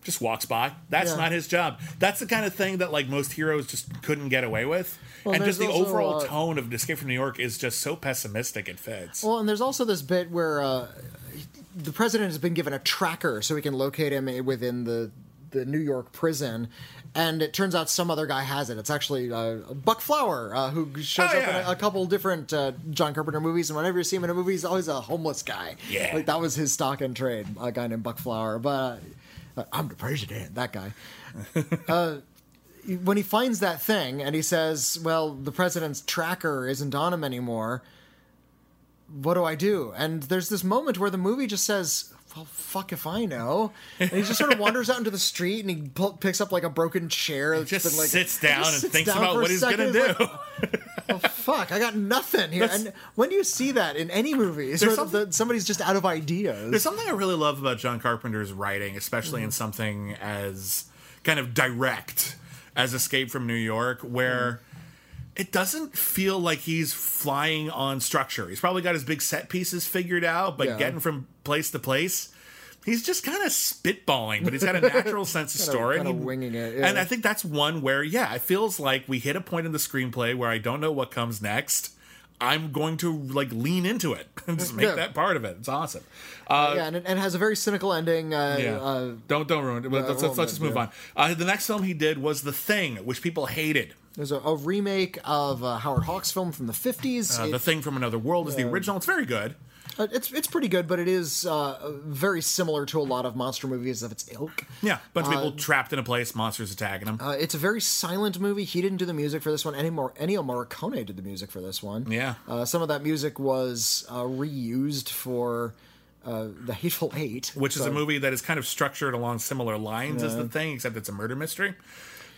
just walks by. That's not his job. That's the kind of thing that, like, most heroes just couldn't get away with. Well, and just the overall tone of Escape from New York is just so pessimistic it fits. Well, and there's also this bit where the president has been given a tracker so he can locate him within the New York prison, and it turns out some other guy has it. It's actually Buck Flower, who shows up in a couple different John Carpenter movies, and whenever you see him in a movie, he's always a homeless guy. Yeah. Like, that was his stock in trade, a guy named Buck Flower. But Like, I'm the president, that guy. When he finds that thing and he says, well, the president's tracker isn't on him anymore, what do I do? And there's this moment where the movie just says, well, fuck if I know. And he just sort of wanders out into the street and he picks up like a broken chair. That's just been, like, sits down and thinks about what he's going to do. Like, well, fuck, I got nothing here. That's, and when do you see that in any movie? Somebody's just out of ideas. There's something I really love about John Carpenter's writing, especially in something as kind of direct as Escape from New York, where it doesn't feel like he's flying on structure. He's probably got his big set pieces figured out, but getting from place to place, he's just kind of spitballing, but he's got a natural sense of story. Kind of winging it. Yeah. And I think that's one where, it feels like we hit a point in the screenplay where I don't know what comes next. I'm going to lean into it and just make that part of it. It's awesome. And it has a very cynical ending. Don't ruin it. Let's just move on. The next film he did was The Thing, which people hated. There's a remake of Howard Hawks' film from the 50s. The Thing from Another World is the original. It's very good. It's pretty good, but it is very similar to a lot of monster movies of its ilk. Yeah, bunch of people trapped in a place, monsters attacking them. It's a very silent movie. He didn't do the music for this one anymore. Ennio Morricone did the music for this one. Yeah. Some of that music was reused for The Hateful Eight. Which is a movie that is kind of structured along similar lines as The Thing, except it's a murder mystery.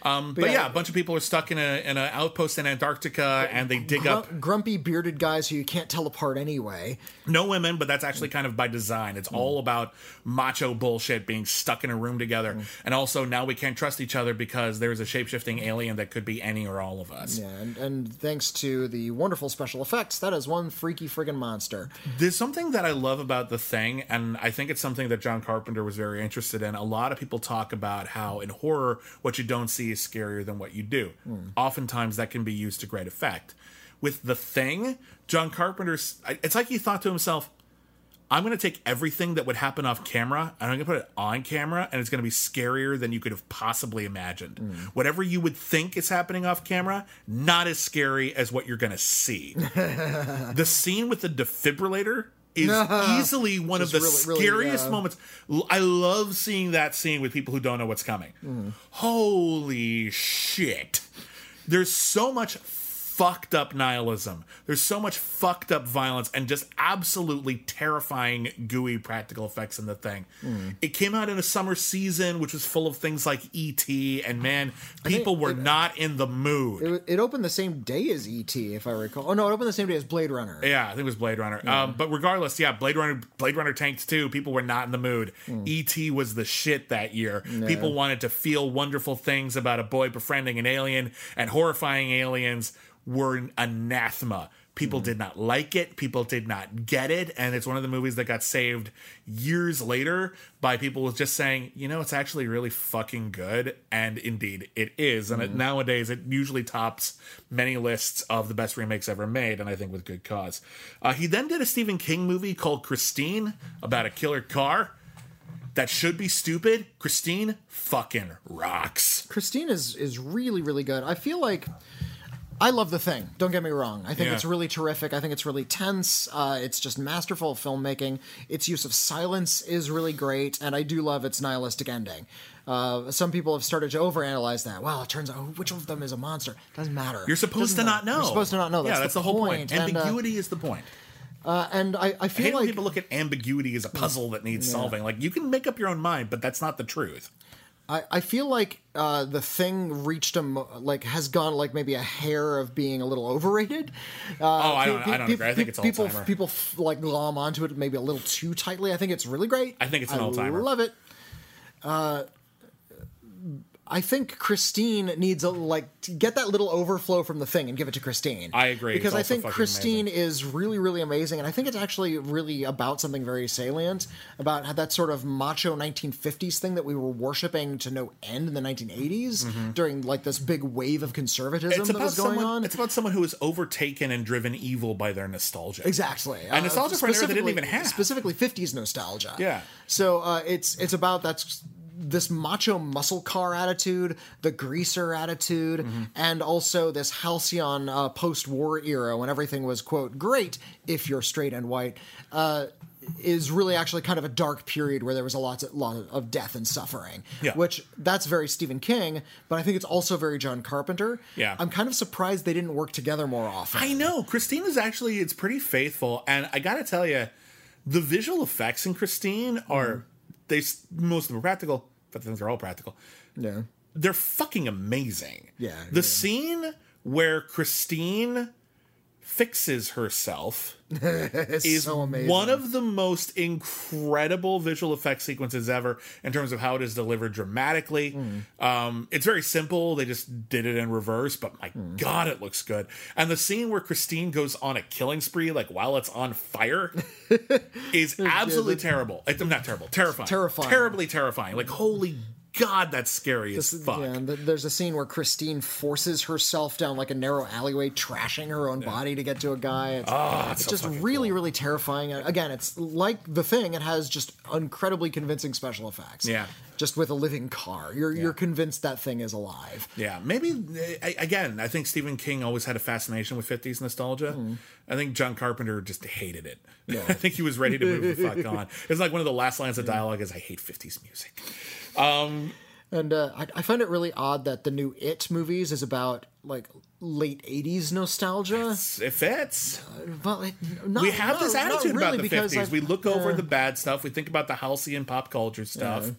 But a bunch of people are stuck in an outpost in Antarctica, and they dig up grumpy bearded guys who you can't tell apart anyway. No women, but that's actually kind of by design. It's all about macho bullshit being stuck in a room together, and also now we can't trust each other because there's a shape-shifting alien that could be any or all of us. Yeah, and thanks to the wonderful special effects, that is one freaky friggin' monster. There's something that I love about The Thing, and I think it's something that John Carpenter was very interested in. A lot of people talk about how in horror, what you don't see is scarier than what you do. Oftentimes that can be used to great effect. With The Thing, John Carpenter's, it's like he thought to himself, I'm going to take everything that would happen off camera and I'm going to put it on camera, and it's going to be scarier than you could have possibly imagined. Whatever you would think is happening off camera, not as scary as what you're going to see. The scene with the defibrillator is easily one of the scariest moments. I love seeing that scene with people who don't know what's coming. Holy shit. There's so much fucked up nihilism. There's so much fucked up violence and just absolutely terrifying, gooey practical effects in The Thing. It came out in a summer season, which was full of things like E.T., and man, people were not in the mood. It opened the same day as E.T., if I recall. Oh, no, it opened the same day as Blade Runner. Yeah, I think it was Blade Runner. Yeah. But regardless, Blade Runner tanked too. People were not in the mood. E.T. was the shit that year. Yeah. People wanted to feel wonderful things about a boy befriending an alien, and horrifying aliens were an anathema. People did not like it. People did not get it. And it's one of the movies that got saved years later by people just saying, it's actually really fucking good. And indeed, it is. And nowadays, it usually tops many lists of the best remakes ever made, and I think with good cause. He then did a Stephen King movie called Christine, about a killer car that should be stupid. Christine fucking rocks. Christine is really, really good. I feel like... I love The Thing. Don't get me wrong. I think it's really terrific. I think it's really tense. It's just masterful filmmaking. Its use of silence is really great, and I do love its nihilistic ending. Some people have started to overanalyze that. Well, it turns out which of them is a monster. Doesn't matter. You're supposed to not know. You're supposed to not know. That's the whole point. Ambiguity is the point. And I feel like people look at ambiguity as a puzzle that needs solving. Like, you can make up your own mind, but that's not the truth. I feel like The Thing reached has gone maybe a hair of being a little overrated. I don't agree. I think it's Alzheimer. People glom onto it maybe a little too tightly. I think it's really great. I think it's an Alzheimer. I love it. I think Christine needs to get that little overflow from The Thing and give it to Christine. I agree. Because I think Christine is really, really amazing. And I think it's actually really about something very salient, about how that sort of macho 1950s thing that we were worshiping to no end in the 1980s during this big wave of conservatism that was going on. It's about someone who is overtaken and driven evil by their nostalgia. Exactly. And nostalgia for an era they didn't even have. Specifically 50s nostalgia. Yeah. So it's about that's this macho muscle car attitude, the greaser attitude, and also this halcyon post-war era when everything was, quote, great if you're straight and white, is really actually kind of a dark period where there was a lot of death and suffering, which that's very Stephen King, but I think it's also very John Carpenter. Yeah. I'm kind of surprised they didn't work together more often. I know. Christine is actually, it's pretty faithful. And I got to tell you, the visual effects in Christine are, they most of them are practical, but the things are all practical. Yeah. They're fucking amazing. Yeah. The scene where Christine fixes herself is so amazing. One of the most incredible visual effects sequences ever in terms of how it is delivered dramatically. It's very simple. They just did it in reverse, but my God, it looks good. And the scene where Christine goes on a killing spree, like while it's on fire, is absolutely terrible. Terrifying. Terribly terrifying. Like, holy God, that's scary as fuck. Yeah, and there's a scene where Christine forces herself down like a narrow alleyway, trashing her own body to get to a guy. It's just really, really terrifying. Again, it's like The Thing. It has just incredibly convincing special effects. Yeah. Just with a living car. You're convinced that thing is alive. Yeah. Maybe, again, I think Stephen King always had a fascination with 50s nostalgia. I think John Carpenter just hated it. Yeah. I think he was ready to move the fuck on. It's like one of the last lines of dialogue is, I hate 50s music. I find it really odd that the new It movies is about, like, late 80s nostalgia. It fits. We have this attitude about the 50s. We look over the bad stuff. We think about the halcyon pop culture stuff. Yeah.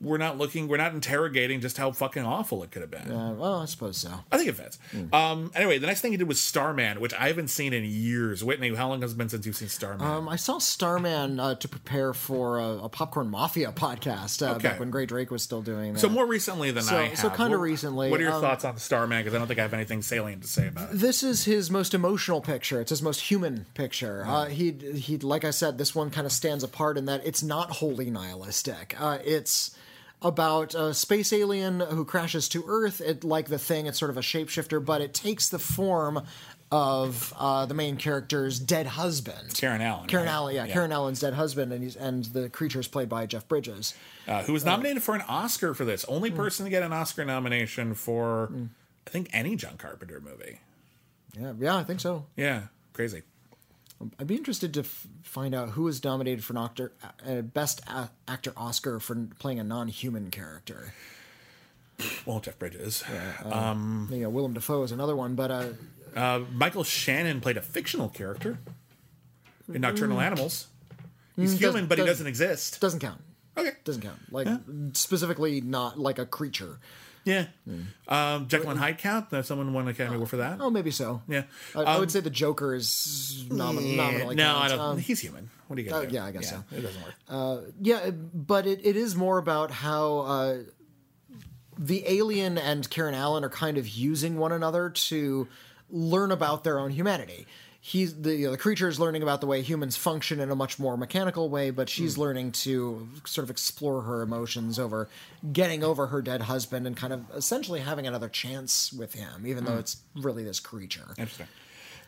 We're not interrogating just how fucking awful it could have been. I suppose so. I think it fits. Anyway, the next thing he did was Starman, which I haven't seen in years. Whitney, how long has it been since you've seen Starman? I saw Starman to prepare for a Popcorn Mafia podcast back when Grey Drake was still doing that. So more recently than I have. So kind of recently. What are your thoughts on Starman? Because I don't think I have anything salient to say about it. This is his most emotional picture. It's his most human picture. He like I said, this one kind of stands apart in that it's not wholly nihilistic. It's about a space alien who crashes to Earth. Like The Thing, it's sort of a shapeshifter, but it takes the form of the main character's dead husband. Karen Allen, Karen Allen's dead husband, and the creature's played by Jeff Bridges. Who was nominated for an Oscar for this. Only person to get an Oscar nomination for, I think, any John Carpenter movie. Yeah, I think so. Yeah, crazy. I'd be interested to find out who was nominated for an Best Actor Oscar for playing a non-human character. Well, Jeff Bridges. Willem Dafoe is another one, but... Michael Shannon played a fictional character in Nocturnal Animals. He's human, but he doesn't exist. Doesn't count. Okay. Doesn't count. Like, specifically not like a creature. Yeah. Jekyll and Hyde count? Someone won an Academy Award for that? Oh, maybe so. Yeah. I would say the Joker is nominally. No, I don't. He's human. What do you got? Yeah, I guess so. It doesn't work. But it is more about how the alien and Karen Allen are kind of using one another to learn about their own humanity. The creature is learning about the way humans function in a much more mechanical way, but she's learning to sort of explore her emotions over getting over her dead husband and kind of essentially having another chance with him, even though it's really this creature. Interesting.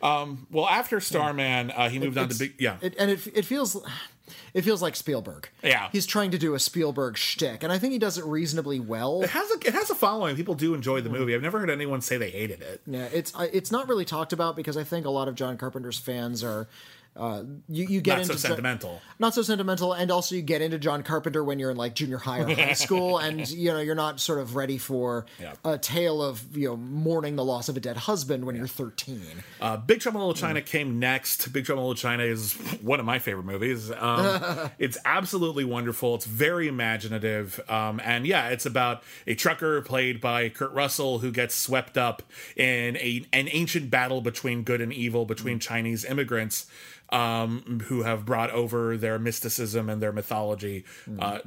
Well, after Starman, he moved on to Big... Yeah. It feels like Spielberg. Yeah. He's trying to do a Spielberg shtick, and I think he does it reasonably well. It has a following. People do enjoy the movie. I've never heard anyone say they hated it. Yeah, it's not really talked about because I think a lot of John Carpenter's fans are... you get into sentimental. Not so sentimental, and also you get into John Carpenter when you're in like junior high or high school, and you're not sort of ready for a tale of mourning the loss of a dead husband when you're 13. Big Trouble in Little China came next. Big Trouble in Little China is one of my favorite movies. It's absolutely wonderful. It's very imaginative, and it's about a trucker played by Kurt Russell who gets swept up in an ancient battle between good and evil, between Chinese immigrants. Who have brought over their mysticism and their mythology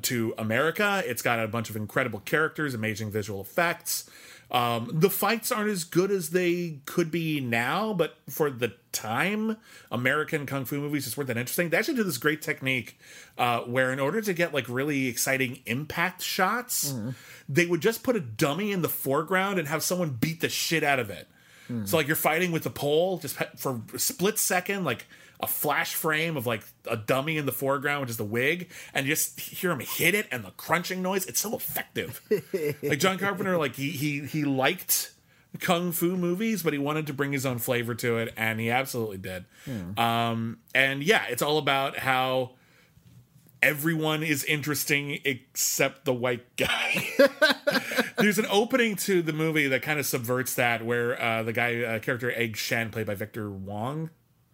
to America. It's got a bunch of incredible characters, amazing visual effects. The fights aren't as good as they could be now, but for the time, American kung fu movies just weren't that interesting. They actually do this great technique where in order to get like really exciting impact shots, they would just put a dummy in the foreground and have someone beat the shit out of it. So like you're fighting with the pole just for a split second, like a flash frame of like a dummy in the foreground, which is the wig, and you just hear him hit it and the crunching noise. It's so effective. Like John Carpenter, like he liked kung fu movies, but he wanted to bring his own flavor to it, and he absolutely did. And yeah, it's all about how everyone is interesting except the white guy. There's an opening to the movie that kind of subverts that, where the guy, character Egg Shen, played by Victor Wong.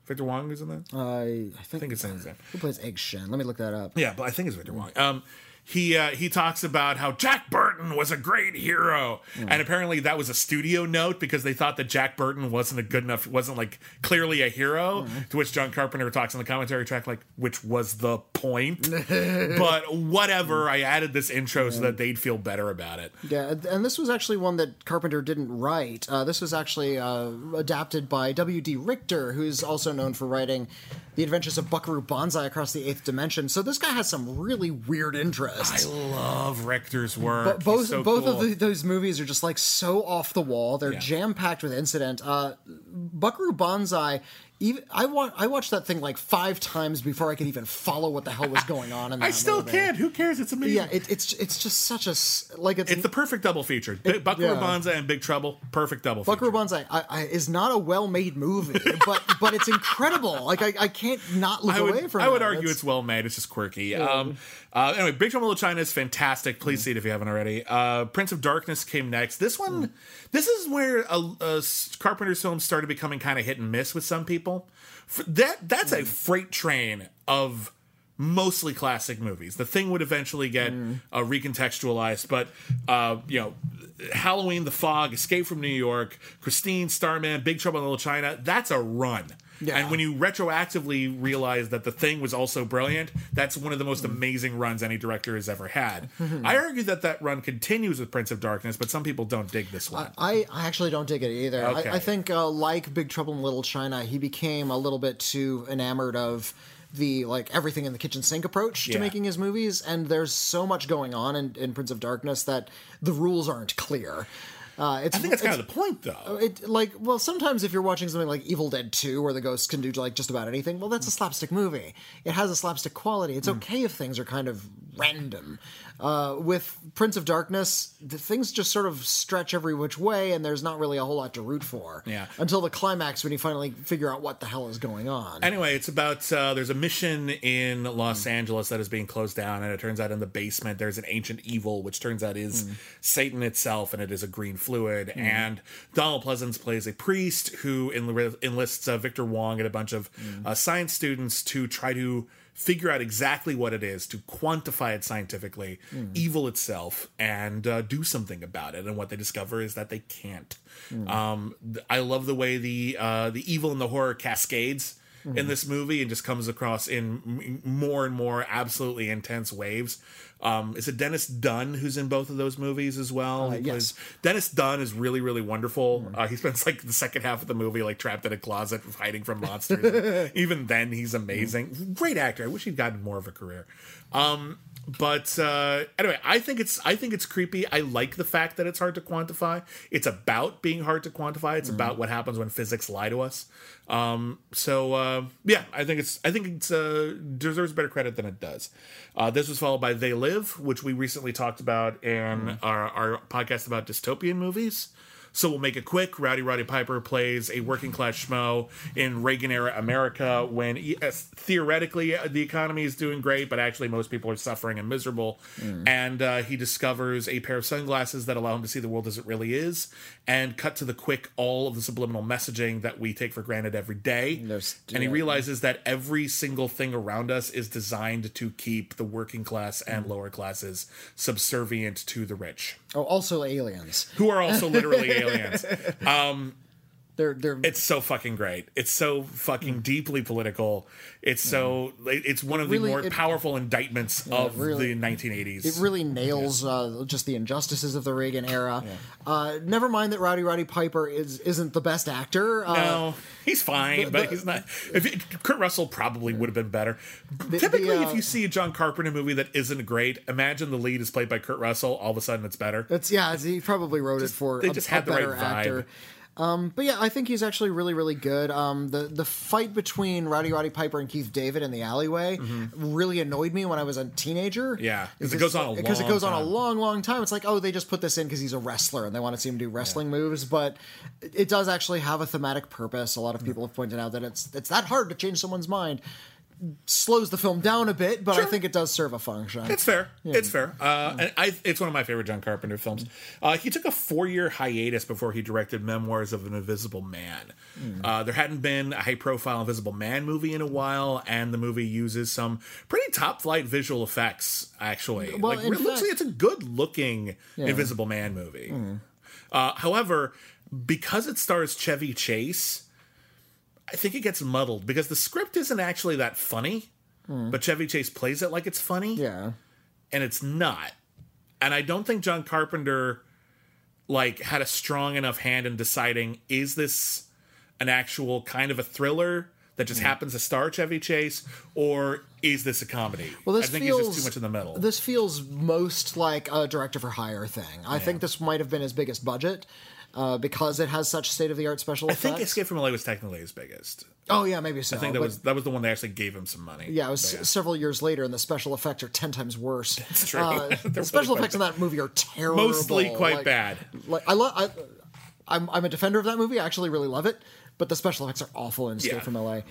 Victor Wong is in that? I think it's in that. Who plays Egg Shen? Let me look that up. Yeah, but I think it's Victor Wong. He talks about how Jack Burton was a great hero, and apparently that was a studio note because they thought that Jack Burton wasn't a good enough, wasn't like clearly a hero. To which John Carpenter talks on the commentary track, like, which was the point. But whatever, I added this intro so that they'd feel better about it. Yeah, and this was actually one that Carpenter didn't write. This was actually adapted by W.D. Richter, who's also known for writing The Adventures of Buckaroo Banzai Across the Eighth Dimension. So this guy has some really weird interests. I love Richter's work. But both of those movies are just like so off the wall. They're jam-packed with incident. Buckaroo Banzai, even I watched that thing like 5 times before I could even follow what the hell was going on in that movie. Can't. Who cares? It's amazing. Yeah, it's just such a like it's the perfect double feature. Buckaroo Banzai and Big Trouble, perfect double feature. Buckaroo Banzai is not a well-made movie, but it's incredible. Like I can't not look away from it. I would argue it's well-made. It's just quirky. Yeah. Anyway, Big Trouble in Little China is fantastic. Please see it if you haven't already. Prince of Darkness came next. This one, this is where a Carpenter's film started becoming kind of hit and miss with some people. That's a freight train of mostly classic movies. The thing would eventually get recontextualized, but Halloween, The Fog, Escape from New York, Christine, Starman, Big Trouble in Little China, that's a run. Yeah. And when you retroactively realize that The Thing was also brilliant, that's one of the most amazing runs any director has ever had. I argue that run continues with Prince of Darkness, but some people don't dig this one. I actually don't dig it either. Okay. I think, like Big Trouble in Little China, he became a little bit too enamored of the like everything in the kitchen sink approach to making his movies, and there's so much going on in Prince of Darkness that the rules aren't clear. I think that's kind of the point, though. Sometimes if you're watching something like Evil Dead 2, where the ghosts can do like just about anything, well, that's a slapstick movie. It has a slapstick quality. It's okay if things are kind of random. With Prince of Darkness, the things just sort of stretch every which way, and there's not really a whole lot to root for. Yeah. Until the climax when you finally figure out what the hell is going on. Anyway, it's about there's a mission in Los Angeles that is being closed down, and it turns out in the basement there's an ancient evil, which turns out is Satan itself, and it is a green fluid. And Donald Pleasance plays a priest who enlists Victor Wong and a bunch of science students to try to figure out exactly what it is, to quantify it scientifically, evil itself, and do something about it. And what they discover is that they can't. I love the way the evil and the horror cascades in this movie and just comes across in more and more absolutely intense waves. It's a Dennis Dunn who's in both of those movies as well. Dennis Dunn is really, really wonderful. He spends like the second half of the movie like trapped in a closet hiding from monsters. Even then, he's amazing. Great actor. I wish he'd gotten more of a career. Anyway, I think it's creepy. I like the fact that it's hard to quantify. It's about being hard to quantify. It's about what happens when physics lie to us. I think it deserves better credit than it does. This was followed by They Live, which we recently talked about in our podcast about dystopian movies. So we'll make it quick. Rowdy Roddy Piper plays a working-class schmo in Reagan-era America when theoretically the economy is doing great, but actually most people are suffering and miserable. And he discovers a pair of sunglasses that allow him to see the world as it really is, and cut to the quick all of the subliminal messaging that we take for granted every day. And he realizes that every single thing around us is designed to keep the working class and lower classes subservient to the rich. Oh, also aliens. Who are also literally aliens. It's so fucking great. It's so fucking deeply political. It's one of the more powerful indictments of the 1980s. It really nails just the injustices of the Reagan era. Never mind that Rowdy Roddy Piper isn't the best actor. No, he's fine, but he's not. Kurt Russell probably would have been better. Typically, if you see a John Carpenter movie that isn't great, imagine the lead is played by Kurt Russell. All of a sudden, it's better. He probably wrote it for a better actor. They just had the right vibe. But yeah, I think he's actually really, really good. The fight between Rowdy Roddy Piper and Keith David in the alleyway really annoyed me when I was a teenager. Yeah, because it goes on a long time. Because it goes on a long, long time. It's like, oh, they just put this in because he's a wrestler and they want to see him do wrestling moves. But it does actually have a thematic purpose. A lot of people have pointed out that it's that hard to change someone's mind. Slows the film down a bit, but I think it does serve a function. It's fair. Yeah. It's fair. And it's one of my favorite John Carpenter films. He took a 4-year hiatus before he directed Memoirs of an Invisible Man. There hadn't been a high-profile Invisible Man movie in a while, and the movie uses some pretty top-flight visual effects, actually. Well, like, literally, it's a good-looking Invisible Man movie. However, because it stars Chevy Chase, I think it gets muddled because the script isn't actually that funny, but Chevy Chase plays it like it's funny. Yeah. And it's not. And I don't think John Carpenter had a strong enough hand in deciding, is this an actual kind of a thriller that just happens to star Chevy Chase, or is this a comedy? Well, I think he's just too much in the middle. This feels most like a director for hire thing. I think this might have been his biggest budget. Because it has such state-of-the-art special effects. I think Escape from L.A. was technically his biggest. Oh, yeah, maybe so. I think that was the one they actually gave him some money. Yeah, it was several years later, and the special effects are 10 times worse. That's true. The special effects in that movie are terrible. Mostly quite bad. I'm a defender of that movie. I actually really love it. But the special effects are awful in Escape from L.A.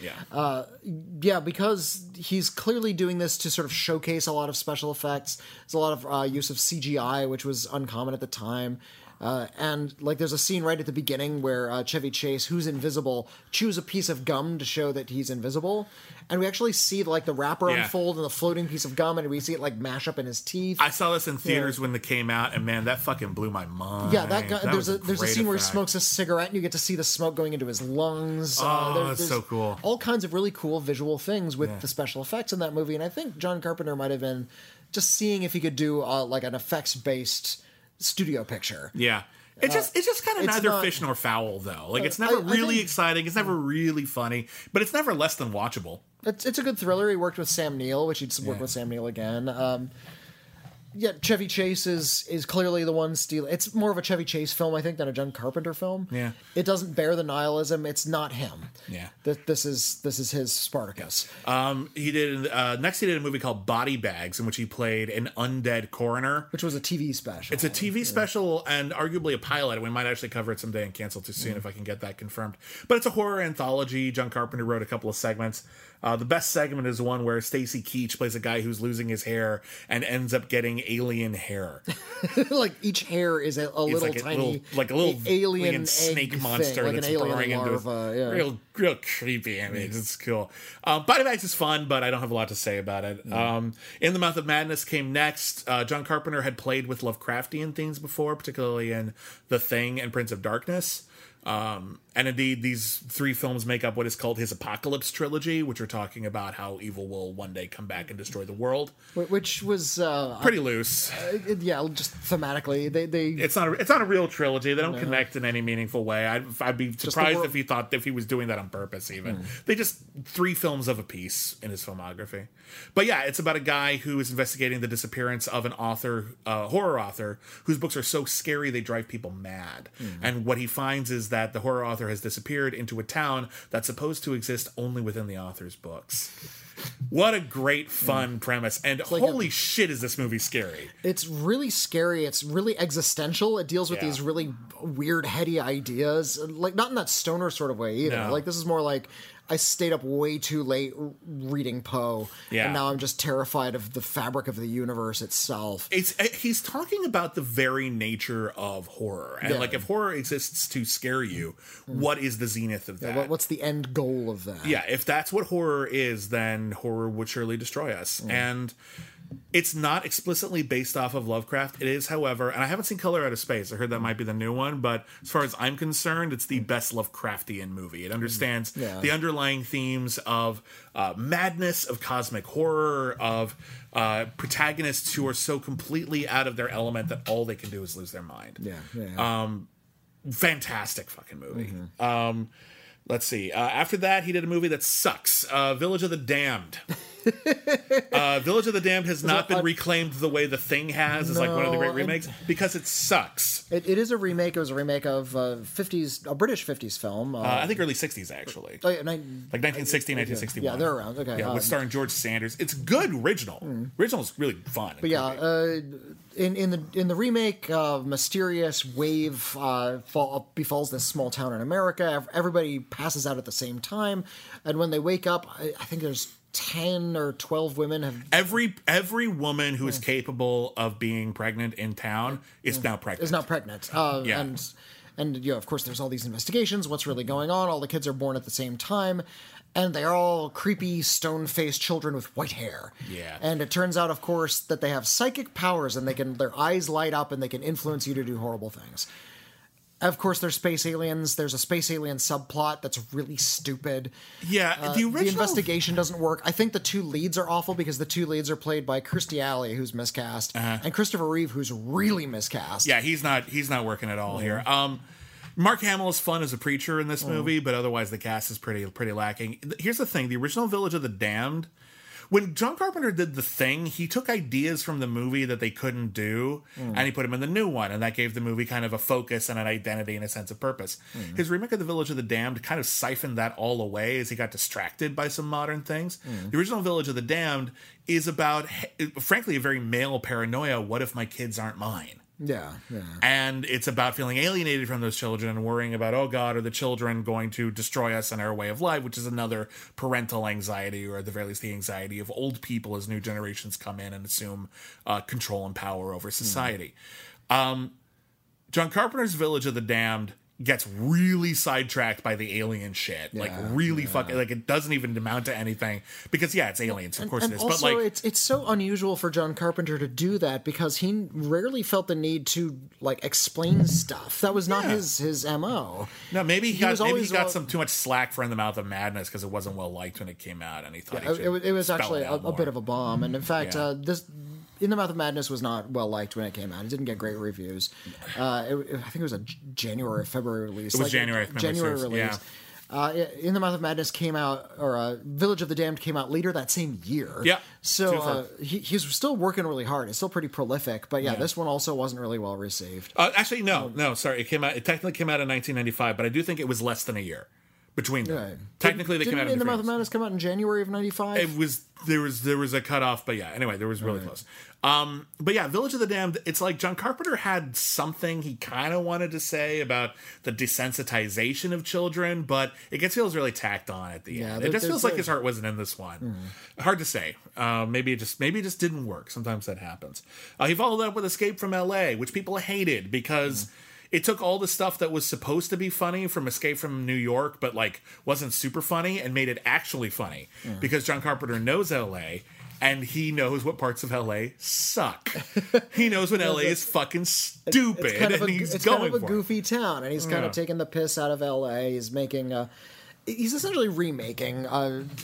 Yeah. Because he's clearly doing this to sort of showcase a lot of special effects. There's a lot of use of CGI, which was uncommon at the time. And there's a scene right at the beginning where Chevy Chase, who's invisible, chews a piece of gum to show that he's invisible. And we actually see the wrapper unfold and the floating piece of gum, and we see it mash up in his teeth. I saw this in theaters when it came out, and man, that fucking blew my mind. Yeah, that guy. There's a scene where he smokes a cigarette, and you get to see the smoke going into his lungs. That's so cool! All kinds of really cool visual things with the special effects in that movie, and I think John Carpenter might have been just seeing if he could do an effects-based studio picture. Yeah. It's just kind of neither fish nor fowl, though. It's never really exciting. It's never really funny, but it's never less than watchable. It's a good thriller. He worked with Sam Neill, which he'd work with Sam Neill again. Chevy Chase is clearly the one stealing. It's more of a Chevy Chase film, I think, than a John Carpenter film. Yeah. It doesn't bear the nihilism. It's not him. Yeah. This is his Spartacus. He did a movie called Body Bags, in which he played an undead coroner, which was a TV special. It's a TV special and arguably a pilot. We might actually cover it someday and cancel too soon if I can get that confirmed. But it's a horror anthology. John Carpenter wrote a couple of segments. The best segment is one where Stacy Keach plays a guy who's losing his hair and ends up getting alien hair. Each hair is a little tiny alien snake monster that's burrowing into a real creepy image. It's cool. Body Bags is fun, but I don't have a lot to say about it. In the Mouth of Madness came next. John Carpenter had played with Lovecraftian themes before, particularly in The Thing and Prince of Darkness. And indeed, these three films make up what is called his Apocalypse trilogy, which are talking about how evil will one day come back and destroy the world. Which was pretty loose. Just thematically, it's not a real trilogy. They don't connect in any meaningful way. I'd be surprised if he was doing that on purpose. Even they just three films of a piece in his filmography. But yeah, it's about a guy who is investigating the disappearance of an author, horror author, whose books are so scary they drive people mad. And what he finds is that the horror author has disappeared into a town that's supposed to exist only within the author's books. What a great fun premise, and holy shit is this movie scary. It's really scary. It's really existential. It deals with these really weird, heady ideas, not in that stoner sort of way either. No. This is more I stayed up way too late reading Poe, and now I'm just terrified of the fabric of the universe itself. He's talking about the very nature of horror, and if horror exists to scare you, what is the zenith of that? What's the end goal of that? Yeah, if that's what horror is, then horror would surely destroy us. And it's not explicitly based off of Lovecraft. It is, however, and I haven't seen Color Out of Space. I heard that might be the new one, but as far as I'm concerned, it's the best Lovecraftian movie. It understands the underlying themes of madness, of cosmic horror, of protagonists who are so completely out of their element that all they can do is lose their mind. Fantastic fucking movie. Let's see. After that, he did a movie that sucks, Village of the Damned. Village of the Damned has not been reclaimed the way The Thing has. It's like one of the great remakes because it sucks. It is a remake. It was a remake of a British 50s film. I think early 60s, actually. Oh, yeah, like 1960, 1961. Yeah, they're around. Okay. Yeah, with starring George Sanders. It's good original. Original's really fun. But yeah, in the remake, mysterious wave befalls this small town in America. Everybody passes out at the same time. And when they wake up, I think there's 10 or 12 women have... Every woman who is capable of being pregnant in town is now pregnant. Yeah. And of course, there's all these investigations. What's really going on? All the kids are born at the same time. And they are all creepy, stone-faced children with white hair. Yeah. And it turns out, of course, that they have psychic powers and their eyes light up and they can influence you to do horrible things. Of course, there's space aliens. There's a space alien subplot that's really stupid. Yeah, the investigation doesn't work. I think the two leads are awful because the two leads are played by Kirstie Alley, who's miscast, and Christopher Reeve, who's really miscast. Yeah, he's not working at all here. Mark Hamill is fun as a preacher in this movie, but otherwise the cast is pretty lacking. Here's the thing: the original Village of the Damned. When John Carpenter did The Thing, he took ideas from the movie that they couldn't do, and he put them in the new one, and that gave the movie kind of a focus and an identity and a sense of purpose. His remake of The Village of the Damned kind of siphoned that all away as he got distracted by some modern things. The original Village of the Damned is about, frankly, a very male paranoia, what if my kids aren't mine? Yeah. And it's about feeling alienated from those children and worrying about, oh God, are the children going to destroy us and our way of life, which is another parental anxiety, or at the very least the anxiety of old people as new generations come in and assume control and power over society. John Carpenter's Village of the Damned gets really sidetracked by the alien shit. Fucking, like, it doesn't even amount to anything because it's aliens. Of course it is. Also, but it's so unusual for John Carpenter to do that because he rarely felt the need to explain stuff. That was not his MO. No, maybe he got some too much slack for In the Mouth of Madness because it wasn't well liked when it came out, and he thought it was actually a bit of a bomb. And in fact, this In the Mouth of Madness was not well liked when it came out. It didn't get great reviews. I think it was a January or February release. It was January release. Yeah. In the Mouth of Madness came out, or Village of the Damned came out later that same year. Yeah. So he's still working really hard. It's still pretty prolific. But this one also wasn't really well received. Sorry. It technically came out in 1995, but I do think it was less than a year between them. Right. Technically, they came out in the Mouth of Madness come out in January of 95? It was there was a cutoff, but anyway, there was really close. But Village of the Damned, it's like John Carpenter had something he kind of wanted to say about the desensitization of children, but it feels really tacked on at the end. It just feels like his heart wasn't in this one. Hard to say. Maybe it just didn't work. Sometimes that happens. He followed up with Escape from L.A., which people hated because it took all the stuff that was supposed to be funny from Escape from New York, but wasn't super funny, and made it actually funny because John Carpenter knows L.A., and he knows what parts of L.A. suck. He knows when L.A. is fucking stupid, it's kind of a goofy town, and he's kind of taking the piss out of L.A. He's essentially remaking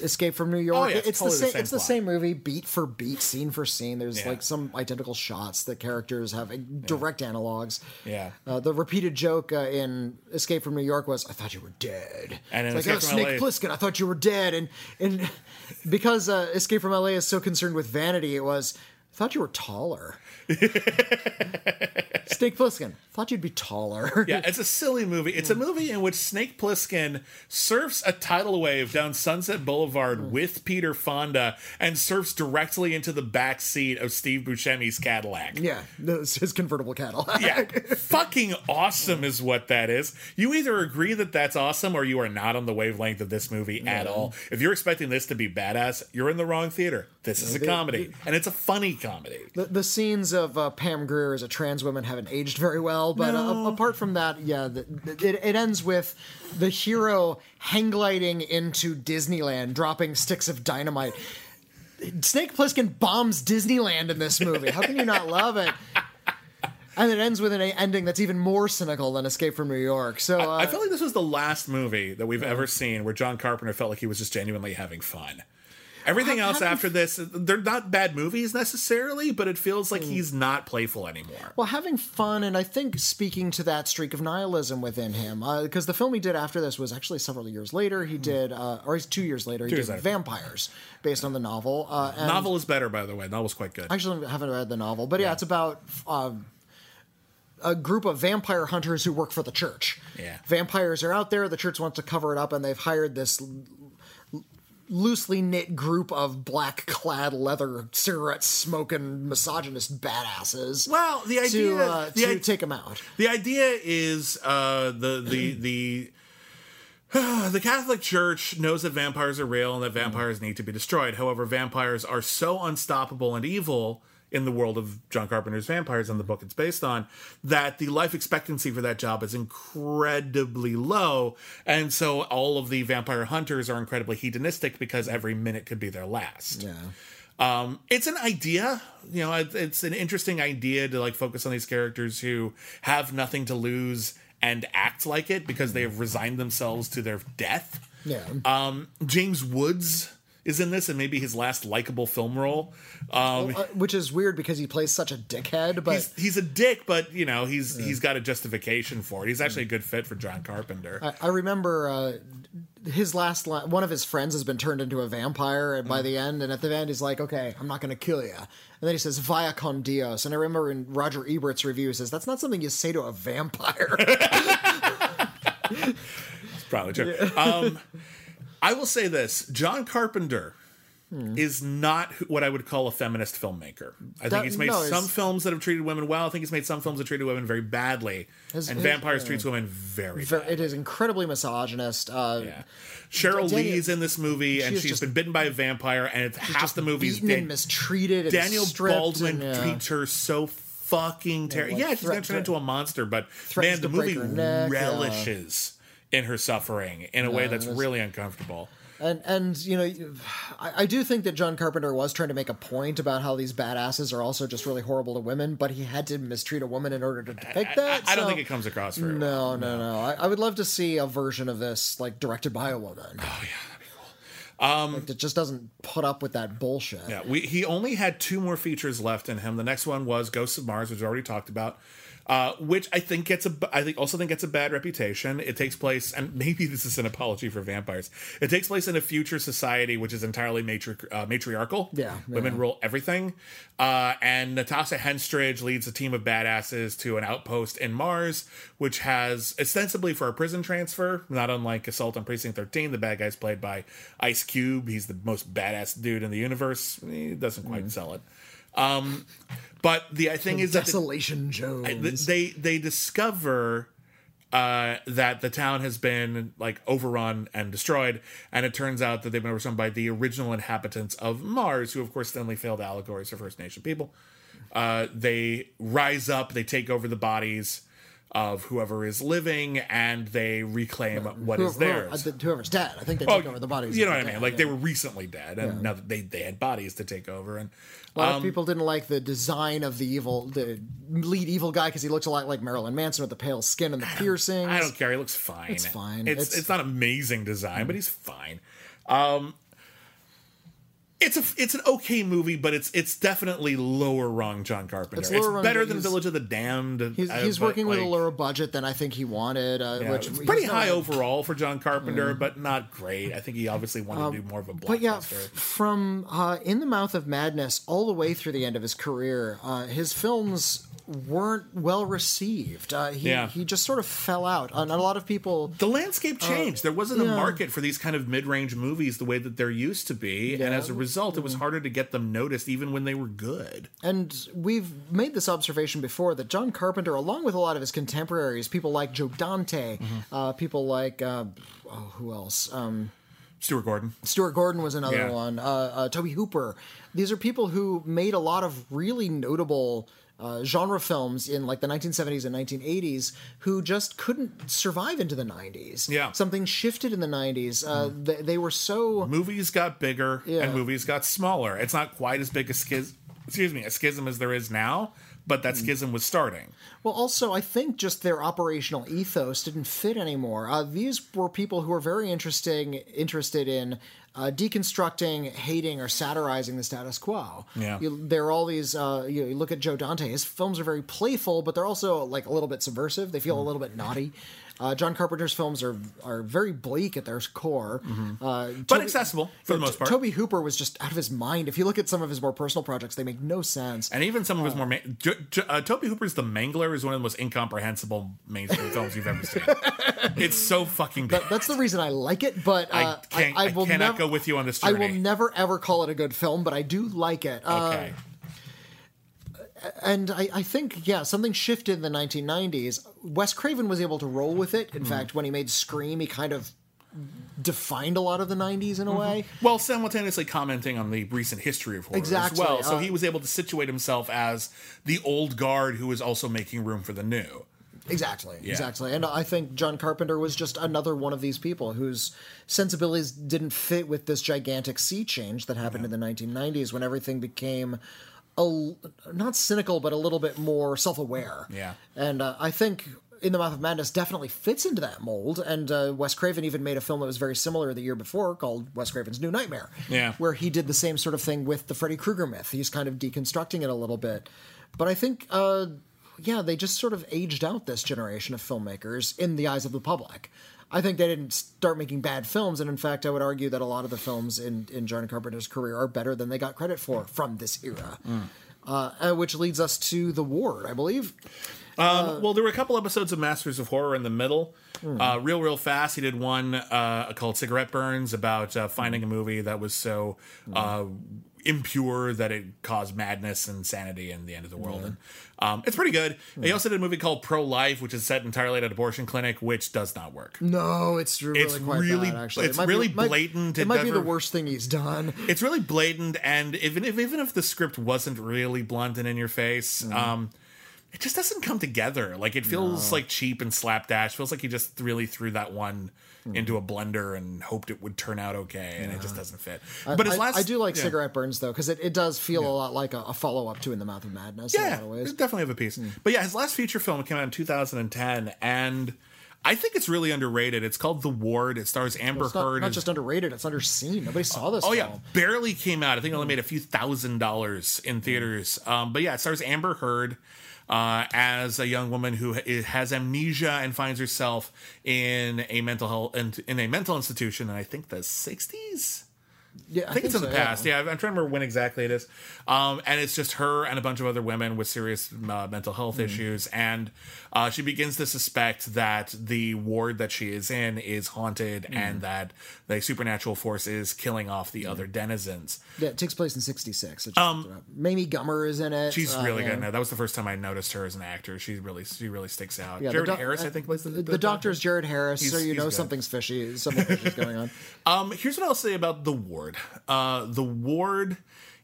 Escape from New York. Oh, yeah, it's totally the same. It's the same movie, beat for beat, scene for scene. There's some identical shots that characters have direct analogs. Yeah. The repeated joke in Escape from New York was, "I thought you were dead." And it's Snake Plissken, I thought you were dead. And because Escape from L.A. is so concerned with vanity, it was, "I thought you were taller." Snake Plissken, thought you'd be taller. Yeah, it's a silly movie. It's a movie in which Snake Plissken surfs a tidal wave down Sunset Boulevard with Peter Fonda and surfs directly into the back seat of Steve Buscemi's Cadillac. Yeah, his convertible Cadillac. Yeah, fucking awesome is what that is. You either agree that that's awesome or you are not on the wavelength of this movie at all. If you're expecting this to be badass, you're in the wrong theater. This is a comedy, and it's a funny comedy. The scenes of Pam Grier as a trans woman haven't aged very well, but apart from that, it ends with the hero hang gliding into Disneyland, dropping sticks of dynamite. Snake Plissken bombs Disneyland in this movie. How can you not love it? And it ends with an ending that's even more cynical than Escape from New York. So I feel like this was the last movie that we've ever seen where John Carpenter felt like he was just genuinely having fun. Everything else after this, they're not bad movies necessarily, but it feels like he's not playful anymore. Well, having fun, and I think speaking to that streak of nihilism within him, because the film he did after this was actually several years later. He did, or he's 2 years later, he did Vampires, based on the novel. And novel is better, by the way. Novel's quite good. Actually, I haven't read the novel, but yeah. It's about... a group of vampire hunters who work for the church. Yeah. Vampires are out there. The church wants to cover it up, and they've hired this loosely knit group of black clad leather cigarette smoking misogynist badasses. Well, the idea to take them out. The idea is the Catholic Church knows that vampires are real and that vampires need to be destroyed. However, vampires are so unstoppable and evil in the world of John Carpenter's Vampires and the book it's based on, that the life expectancy for that job is incredibly low. And so all of the vampire hunters are incredibly hedonistic because every minute could be their last. Yeah. It's an idea, you know, it's an interesting idea to like focus on these characters who have nothing to lose and act like it because they have resigned themselves to their death. Yeah. James Woods is in this, and maybe his last likable film role. Which is weird because he plays such a dickhead, but... He's a dick, but, you know, he's got a justification for it. He's actually a good fit for John Carpenter. I remember his last line... One of his friends has been turned into a vampire by the end, and at the end he's like, okay, I'm not going to kill you. And then he says, vaya con Dios. And I remember in Roger Ebert's review, he says, that's not something you say to a vampire. It's probably true. Yeah. I will say this, John Carpenter is not what I would call a feminist filmmaker. I think he's made some films that have treated women well. I think he's made some films that treated women very badly. And Vampires treats women very badly. It is incredibly misogynist. Cheryl Lee's in this movie, and she's been bitten by a vampire, and it's half the movie's dead. And mistreated and Daniel Baldwin treats her so fucking terrible. Yeah, she's going to turn into a monster, but man, the movie relishes in her suffering in a way that's really uncomfortable. And you know, I do think that John Carpenter was trying to make a point about how these badasses are also just really horrible to women, but he had to mistreat a woman in order to depict that. I don't think it comes across very well. No. I would love to see a version of this, like, directed by a woman. Oh, yeah, that'd be cool. It just doesn't put up with that bullshit. Yeah, he only had two more features left in him. The next one was Ghosts of Mars, which we already talked about. Which I think gets a bad reputation. It takes place, and maybe this is an apology for Vampires. It takes place in a future society which is entirely matriarchal. Yeah, women rule everything. And Natasha Henstridge leads a team of badasses to an outpost in Mars, which has ostensibly for a prison transfer. Not unlike Assault on Precinct 13, the bad guy's played by Ice Cube. He's the most badass dude in the universe. He doesn't quite sell it. But the thing is Desolation Jones. They discover that the town has been like overrun and destroyed, and it turns out that they've been overrun by the original inhabitants of Mars, who of course thinly failed allegories for First Nation people. They rise up, they take over the bodies of whoever is living, and they reclaim what is theirs. Whoever's dead. I think they took over the bodies. You know what I mean? Like, they were recently dead, and now they had bodies to take over. And a lot of people didn't like the design of the lead evil guy, because he looks a lot like Marilyn Manson with the pale skin and the piercings. I don't care. He looks fine. It's fine. It's not amazing design, but he's fine. It's an okay movie, but it's definitely lower rung John Carpenter. It's better than Village of the Damned. He's working with a lower budget than I think he wanted. It's pretty high overall for John Carpenter, but not great. I think he obviously wanted to do more of a blockbuster. But yeah, from In the Mouth of Madness all the way through the end of his career, his films weren't well received. He just sort of fell out. And a lot of people... The landscape changed. There wasn't a market for these kind of mid-range movies the way that there used to be. Yeah. And as a result, it was harder to get them noticed even when they were good. And we've made this observation before that John Carpenter, along with a lot of his contemporaries, people like Joe Dante, people like... who else? Stuart Gordon. Stuart Gordon was another one. Tobe Hooper. These are people who made a lot of really notable... genre films in like the 1970s and 1980s who just couldn't survive into the 90s. Yeah. Something shifted in the 90s. They were so... Movies got bigger and movies got smaller. It's not quite as big a schism as there is now, but that schism was starting. Well, also, I think just their operational ethos didn't fit anymore. These were people who were very interested in deconstructing, hating, or satirizing the status quo. Yeah. There are all these, you look at Joe Dante, his films are very playful, but they're also like a little bit subversive. They feel a little bit naughty. John Carpenter's films are very bleak at their core. Mm-hmm. But accessible for the most part. Toby Hooper was just out of his mind. If you look at some of his more personal projects, they make no sense. And even some of his more... Toby Hooper's The Mangler is one of the most incomprehensible mainstream films you've ever seen. It's so fucking bad. That's the reason I like it, but I cannot go with you on this journey. I will never, ever call it a good film, but I do like it. Okay. And I think, something shifted in the 1990s. Wes Craven was able to roll with it. In fact, when he made Scream, he kind of defined a lot of the 90s in a way. Well, simultaneously commenting on the recent history of horror as well. So he was able to situate himself as the old guard who is also making room for the new. Exactly. And I think John Carpenter was just another one of these people whose sensibilities didn't fit with this gigantic sea change that happened in the 1990s when everything became... not cynical, but a little bit more self-aware. Yeah. And I think In the Mouth of Madness definitely fits into that mold. And Wes Craven even made a film that was very similar the year before called Wes Craven's New Nightmare, where he did the same sort of thing with the Freddy Krueger myth. He's kind of deconstructing it a little bit. But I think, they just sort of aged out this generation of filmmakers in the eyes of the public. I think they didn't start making bad films, and in fact, I would argue that a lot of the films in John Carpenter's career are better than they got credit for from this era, which leads us to The Ward, I believe. Well, there were a couple episodes of Masters of Horror in the middle. Real fast, he did one called Cigarette Burns about finding a movie that was so... impure that it caused madness and insanity and the end of the world. And it's pretty good. He also did a movie called Pro-Life, which is set entirely at an abortion clinic, which does not work. No, it's really bad, actually. It's really blatant. It might be the worst thing he's done. It's really blatant, and even if the script wasn't really blunt and in your face, it just doesn't come together. Like, it feels like cheap and slapdash. It feels like he just really threw that one into a blender and hoped it would turn out okay, and it just doesn't fit. But his last, I do like Cigarette Burns, though, because it does feel a lot like a follow-up to In the Mouth of Madness in a lot of ways. It definitely have a piece. But his last feature film came out in 2010, and I think it's really underrated. It's called The Ward. It stars Amber Heard. Not just underrated, it's underseen. Nobody saw this film. Barely came out. I think it only made a few $1,000s in theaters. It stars Amber Heard as a young woman who has amnesia and finds herself in a mental health institution, and I think the 60s. Yeah, I think it's in the past. Yeah, I'm trying to remember when exactly it is. And it's just her and a bunch of other women with serious mental health issues. And she begins to suspect that the ward that she is in is haunted and that the supernatural force is killing off the other denizens. Yeah, it takes place in 1966. Mamie Gummer is in it. She's really good now. That was the first time I noticed her as an actor. She really sticks out. Yeah, Jared Harris, I think, plays the doctor. Is Jared Harris, so you know good. Something's fishy. Something fishy's going on. Here's what I'll say about The Ward. The Ward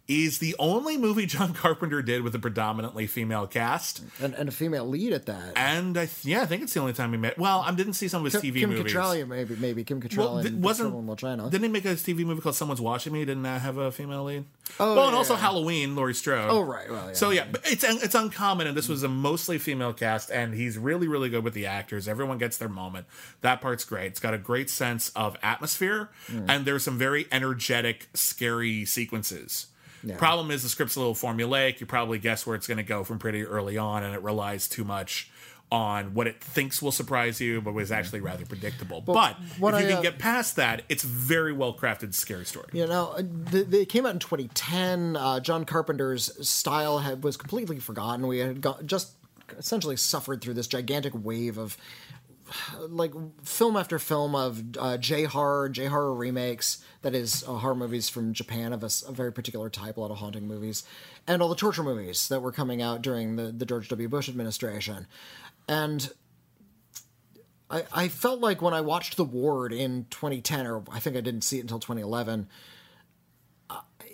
is the only movie John Carpenter did with a predominantly female cast. And a female lead at that. And I think it's the only time he met. Well, I didn't see some of his TV movies. Kim Cattrall, maybe. Kim Cattrall and Big Trouble in Little China. Didn't he make a TV movie called Someone's Watching Me? Didn't that have a female lead? Also Halloween, Laurie Strode. Oh, right. Well, yeah. So, but it's uncommon, and this was a mostly female cast, and he's really, really good with the actors. Everyone gets their moment. That part's great. It's got a great sense of atmosphere, and there's some very energetic, scary sequences. Yeah. Problem is the script's a little formulaic. You probably guess where it's going to go from pretty early on, and it relies too much on what it thinks will surprise you, but was actually rather predictable. But if you can get past that, it's a very well-crafted, scary story. They came out in 2010. John Carpenter's style was completely forgotten. We had just essentially suffered through this gigantic wave of like film after film of J-horror remakes, that is horror movies from Japan of a very particular type, a lot of haunting movies, and all the torture movies that were coming out during the George W. Bush administration. And I felt like when I watched The Ward in 2010, or I think I didn't see it until 2011,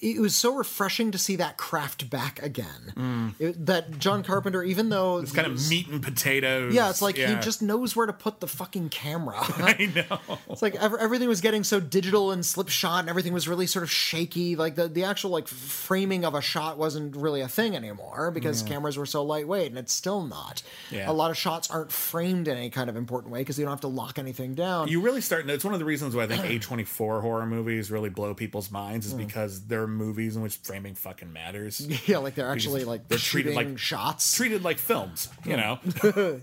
it was so refreshing to see that craft back again. That John Carpenter, even though... It's kind of meat and potatoes. Yeah, it's like he just knows where to put the fucking camera. I know. It's like everything was getting so digital and slipshod, and everything was really sort of shaky. Like the actual like framing of a shot wasn't really a thing anymore because cameras were so lightweight, and it's still not. Yeah. A lot of shots aren't framed in any kind of important way because you don't have to lock anything down. You really start... It's one of the reasons why I think A24 horror movies really blow people's minds is because they're movies in which framing fucking matters. Yeah, like they're actually like they're treated like shots, treated like films. You know, they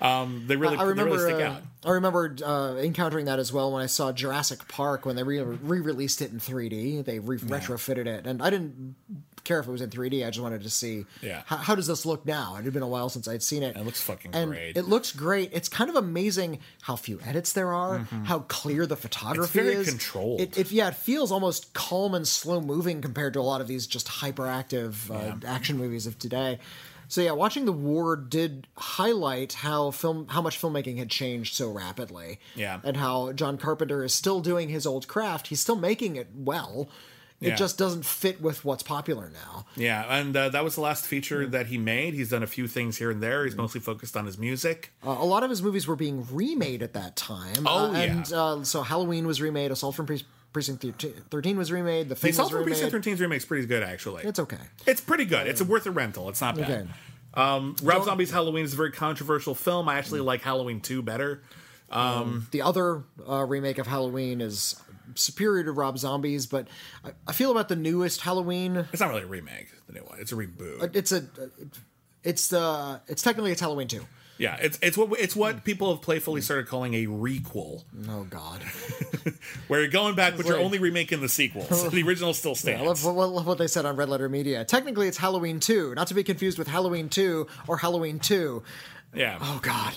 really they really stick out. I remember encountering that as well when I saw Jurassic Park when they re-released it in 3D. They retrofitted it, and I didn't care if it was in 3D. I just wanted to see how does this look now. It had been a while since I'd seen it. It looks fucking great. It looks great. It's kind of amazing how few edits there are, how clear the photography is. It's very controlled. It feels almost calm and slow moving compared to a lot of these just hyperactive action movies of today. So yeah, watching The Ward did highlight how much filmmaking had changed so rapidly. Yeah. And how John Carpenter is still doing his old craft. He's still making it well. It just doesn't fit with what's popular now. Yeah, and that was the last feature that he made. He's done a few things here and there. He's mostly focused on his music. A lot of his movies were being remade at that time. So Halloween was remade, Assault from Precinct 13 was remade. The Thing was remade. The Assault from Precinct 13's remake's pretty good, actually. It's okay. It's pretty good. It's worth a rental. It's not bad. Okay. Rob Zombie's Halloween is a very controversial film. I actually like Halloween 2 better. The other remake of Halloween is... superior to Rob Zombie's, but I feel about the newest Halloween. It's not really a remake, the new one. It's a reboot. It's technically it's Halloween 2. Yeah, it's what people have playfully started calling a requel. Oh God, where you're going back, but you're only remaking the sequel. So the original still stands. Yeah, I love what they said on Red Letter Media. Technically, it's Halloween 2, not to be confused with Halloween 2 or Halloween 2. Yeah. Oh God.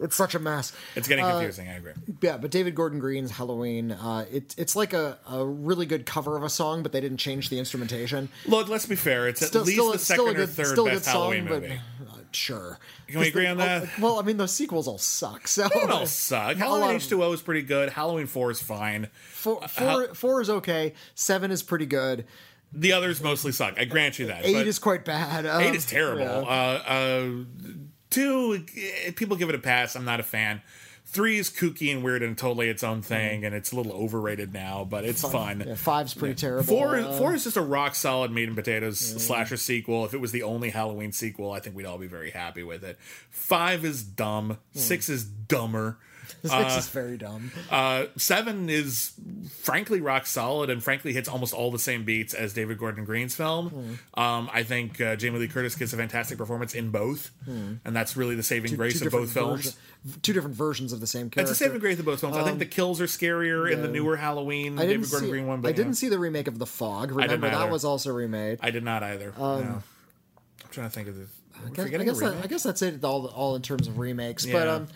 It's such a mess. It's getting confusing, I agree. Yeah, but David Gordon Green's Halloween, it's like a really good cover of a song, but they didn't change the instrumentation. Look, let's be fair. It's still, at least still, the second good, or third best Halloween song, movie. But, sure. Can we agree on that? Well, I mean, those sequels all suck. So. They don't all suck. Halloween H2O is pretty good. Halloween 4 is fine. 4 is okay. 7 is pretty good. The others mostly suck. I grant you that. 8 is quite bad. 8 is terrible. Yeah. 2, people give it a pass. I'm not a fan. 3 is kooky and weird and totally its own thing, and it's a little overrated now, but it's fun. Yeah, 5's pretty terrible. 4 is just a rock-solid meat and potatoes slasher sequel. If it was the only Halloween sequel, I think we'd all be very happy with it. 5 is dumb. 6 is dumber. 6 is very dumb. 7 is frankly rock solid and frankly hits almost all the same beats as David Gordon Green's film. I think Jamie Lee Curtis gives a fantastic performance in both, and that's really the saving grace of both films. Two different versions of the same character. It's the saving grace of both films. I think the kills are scarier in the newer Halloween David Gordon Green one. But I didn't see the remake of The Fog. Remember, that was also remade. I did not either. No. I'm trying to think of the... I guess that's it all in terms of remakes, but...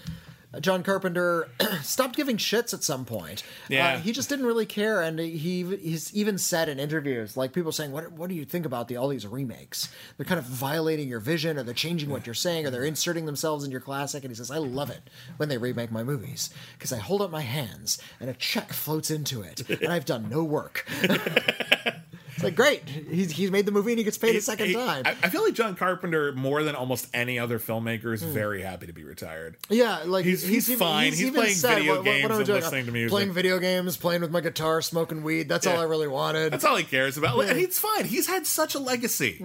John Carpenter stopped giving shits at some point. Yeah. He just didn't really care, and he's even said in interviews, like people saying, "What do you think about all these remakes? They're kind of violating your vision, or they're changing what you're saying, or they're inserting themselves in your classic." And he says, "I love it when they remake my movies because I hold up my hands and a check floats into it, and I've done no work." It's like, great. He's made the movie and he gets paid a second time. I feel like John Carpenter, more than almost any other filmmaker, is very happy to be retired. Yeah, like he's fine. He's playing video games and listening to music. Playing video games, playing with my guitar, smoking weed. That's all I really wanted. That's all he cares about. Yeah. And he's fine. He's had such a legacy.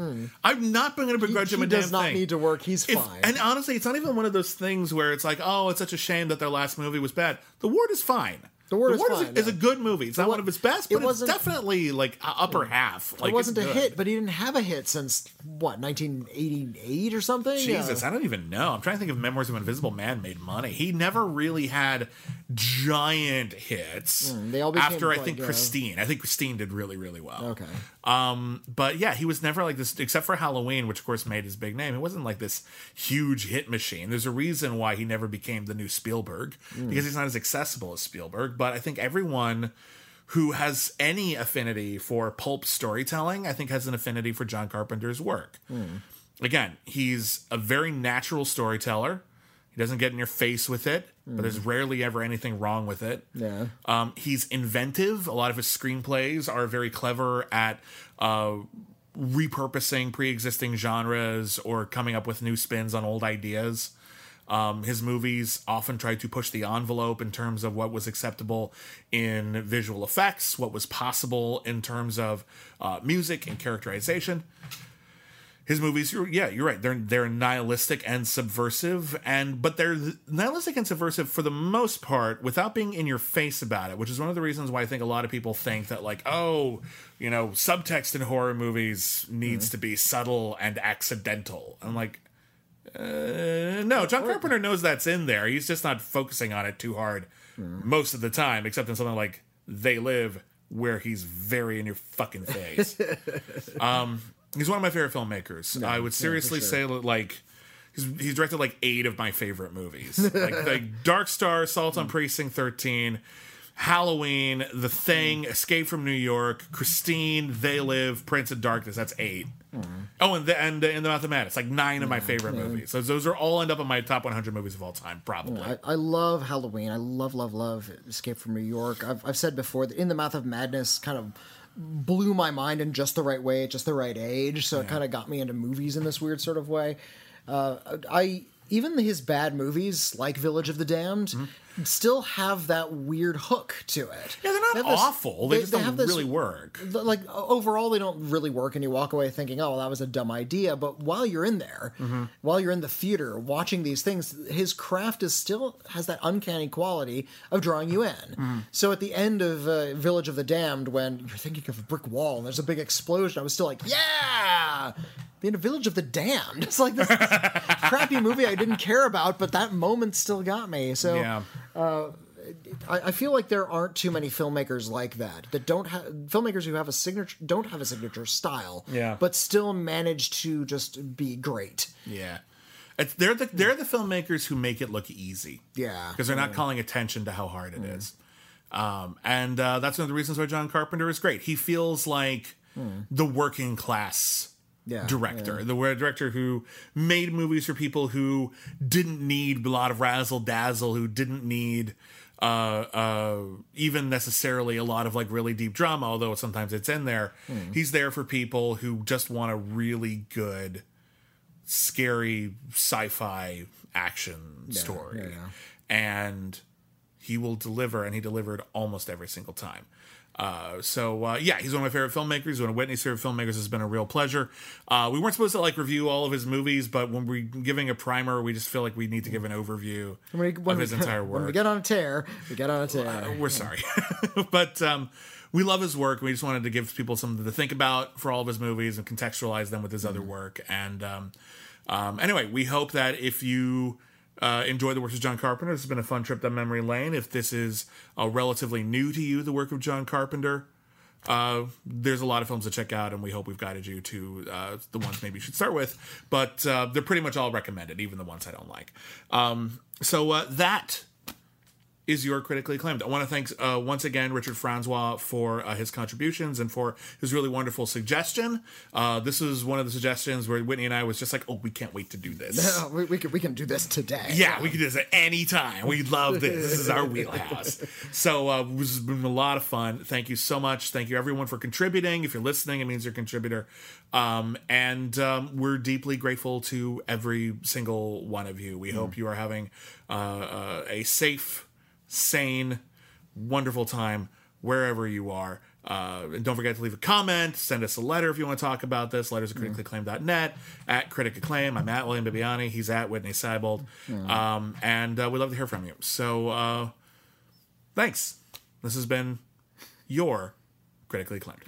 I'm not going to begrudge him a damn thing. He does not need to work. He's fine. And honestly, it's not even one of those things where it's like, oh, it's such a shame that their last movie was bad. The Ward is fine. The Ward is a good movie. It's not one of his best, but it's definitely like upper half. Like, it wasn't a hit, but he didn't have a hit since, 1988 or something? Jesus, yeah. I don't even know. I'm trying to think if Memoirs of an Invisible Man made money. He never really had giant hits Christine. I think Christine did really, really well. Okay. But yeah, he was never like this, except for Halloween, which of course made his big name. It wasn't like this huge hit machine. There's a reason why he never became the new Spielberg, because he's not as accessible as Spielberg. But I think everyone who has any affinity for pulp storytelling, I think, has an affinity for John Carpenter's work. Again, he's a very natural storyteller. He doesn't get in your face with it. but there's rarely ever anything wrong with it. Yeah. He's inventive. A lot of his screenplays are very clever at repurposing pre-existing genres or coming up with new spins on old ideas. His movies often tried to push the envelope in terms of what was acceptable in visual effects, what was possible in terms of music and characterization. His movies, you're right. They're nihilistic and subversive, but they're nihilistic and subversive for the most part without being in your face about it, which is one of the reasons why I think a lot of people think that subtext in horror movies needs to be subtle and accidental. I'm like, no, John Carpenter knows that's in there. He's just not focusing on it too hard most of the time, except in something like They Live, where he's very in your fucking face. He's one of my favorite filmmakers. No, I would seriously say, he's directed, 8 of my favorite movies. like Dark Star, Assault on Precinct 13, Halloween, The Thing, Escape from New York, Christine, They Live, Prince of Darkness. That's 8. Oh, and In the Mouth of Madness. 9 of my favorite movies. So those are all end up in my top 100 movies of all time, probably. Yeah, I love Halloween. I love Escape from New York. I've said before that In the Mouth of Madness kind of blew my mind in just the right way at just the right age, so it kind of got me into movies in this weird sort of way. Even his bad movies, like Village of the Damned, still have that weird hook to it. Yeah, they're not awful. They just don't really work. Overall, they don't really work, and you walk away thinking, oh, well, that was a dumb idea. But while you're in there, while you're in the theater watching these things, his craft still has that uncanny quality of drawing you in. So at the end of Village of the Damned, when you're thinking of a brick wall and there's a big explosion, I was still like, yeah! The Village of the Damned. It's like this crappy movie I didn't care about, but that moment still got me. So I feel like there aren't too many filmmakers like that don't have filmmakers who have a signature, don't have a signature style, but still manage to just be great. Yeah. They're the filmmakers who make it look easy. Yeah. Because they're not calling attention to how hard it is. And that's one of the reasons why John Carpenter is great. He feels like the working class director. Yeah. The director who made movies for people who didn't need a lot of razzle-dazzle, who didn't need even necessarily a lot of really deep drama, although sometimes it's in there. He's there for people who just want a really good, scary sci-fi action story. Yeah. And he will deliver, and he delivered almost every single time. He's one of my favorite filmmakers. One of Whitney's favorite filmmakers. Has been a real pleasure. We weren't supposed to review all of his movies, but when we're giving a primer, we just feel like we need to give an overview of his entire work. When we get on a tear, we're sorry, but we love his work. We just wanted to give people something to think about for all of his movies and contextualize them with his other work. And anyway, we hope that if you enjoy the works of John Carpenter. This has been a fun trip down memory lane. If this is relatively new to you, the work of John Carpenter, there's a lot of films to check out, and we hope we've guided you to the ones maybe you should start with. But they're pretty much all recommended, even the ones I don't like. So that is Your Critically Acclaimed. I want to thank once again Richard Francois for his contributions and for his really wonderful suggestion. This was one of the suggestions where Whitney and I was just like, oh, we can't wait to do this. No, we can do this today. Yeah, we can do this at any time. We love this. This is our wheelhouse. So this has been a lot of fun. Thank you so much. Thank you, everyone, for contributing. If you're listening, it means you're a contributor. And we're deeply grateful to every single one of you. We hope you are having a safe, sane, wonderful time wherever you are. And don't forget to leave a comment. Send us a letter if you want to talk about this. Letters at criticallyacclaim.net, at Critic Acclaim. I'm at William Bibbiani. He's at Whitney Seibold. And we'd love to hear from you. So thanks. This has been Your Critically Acclaimed.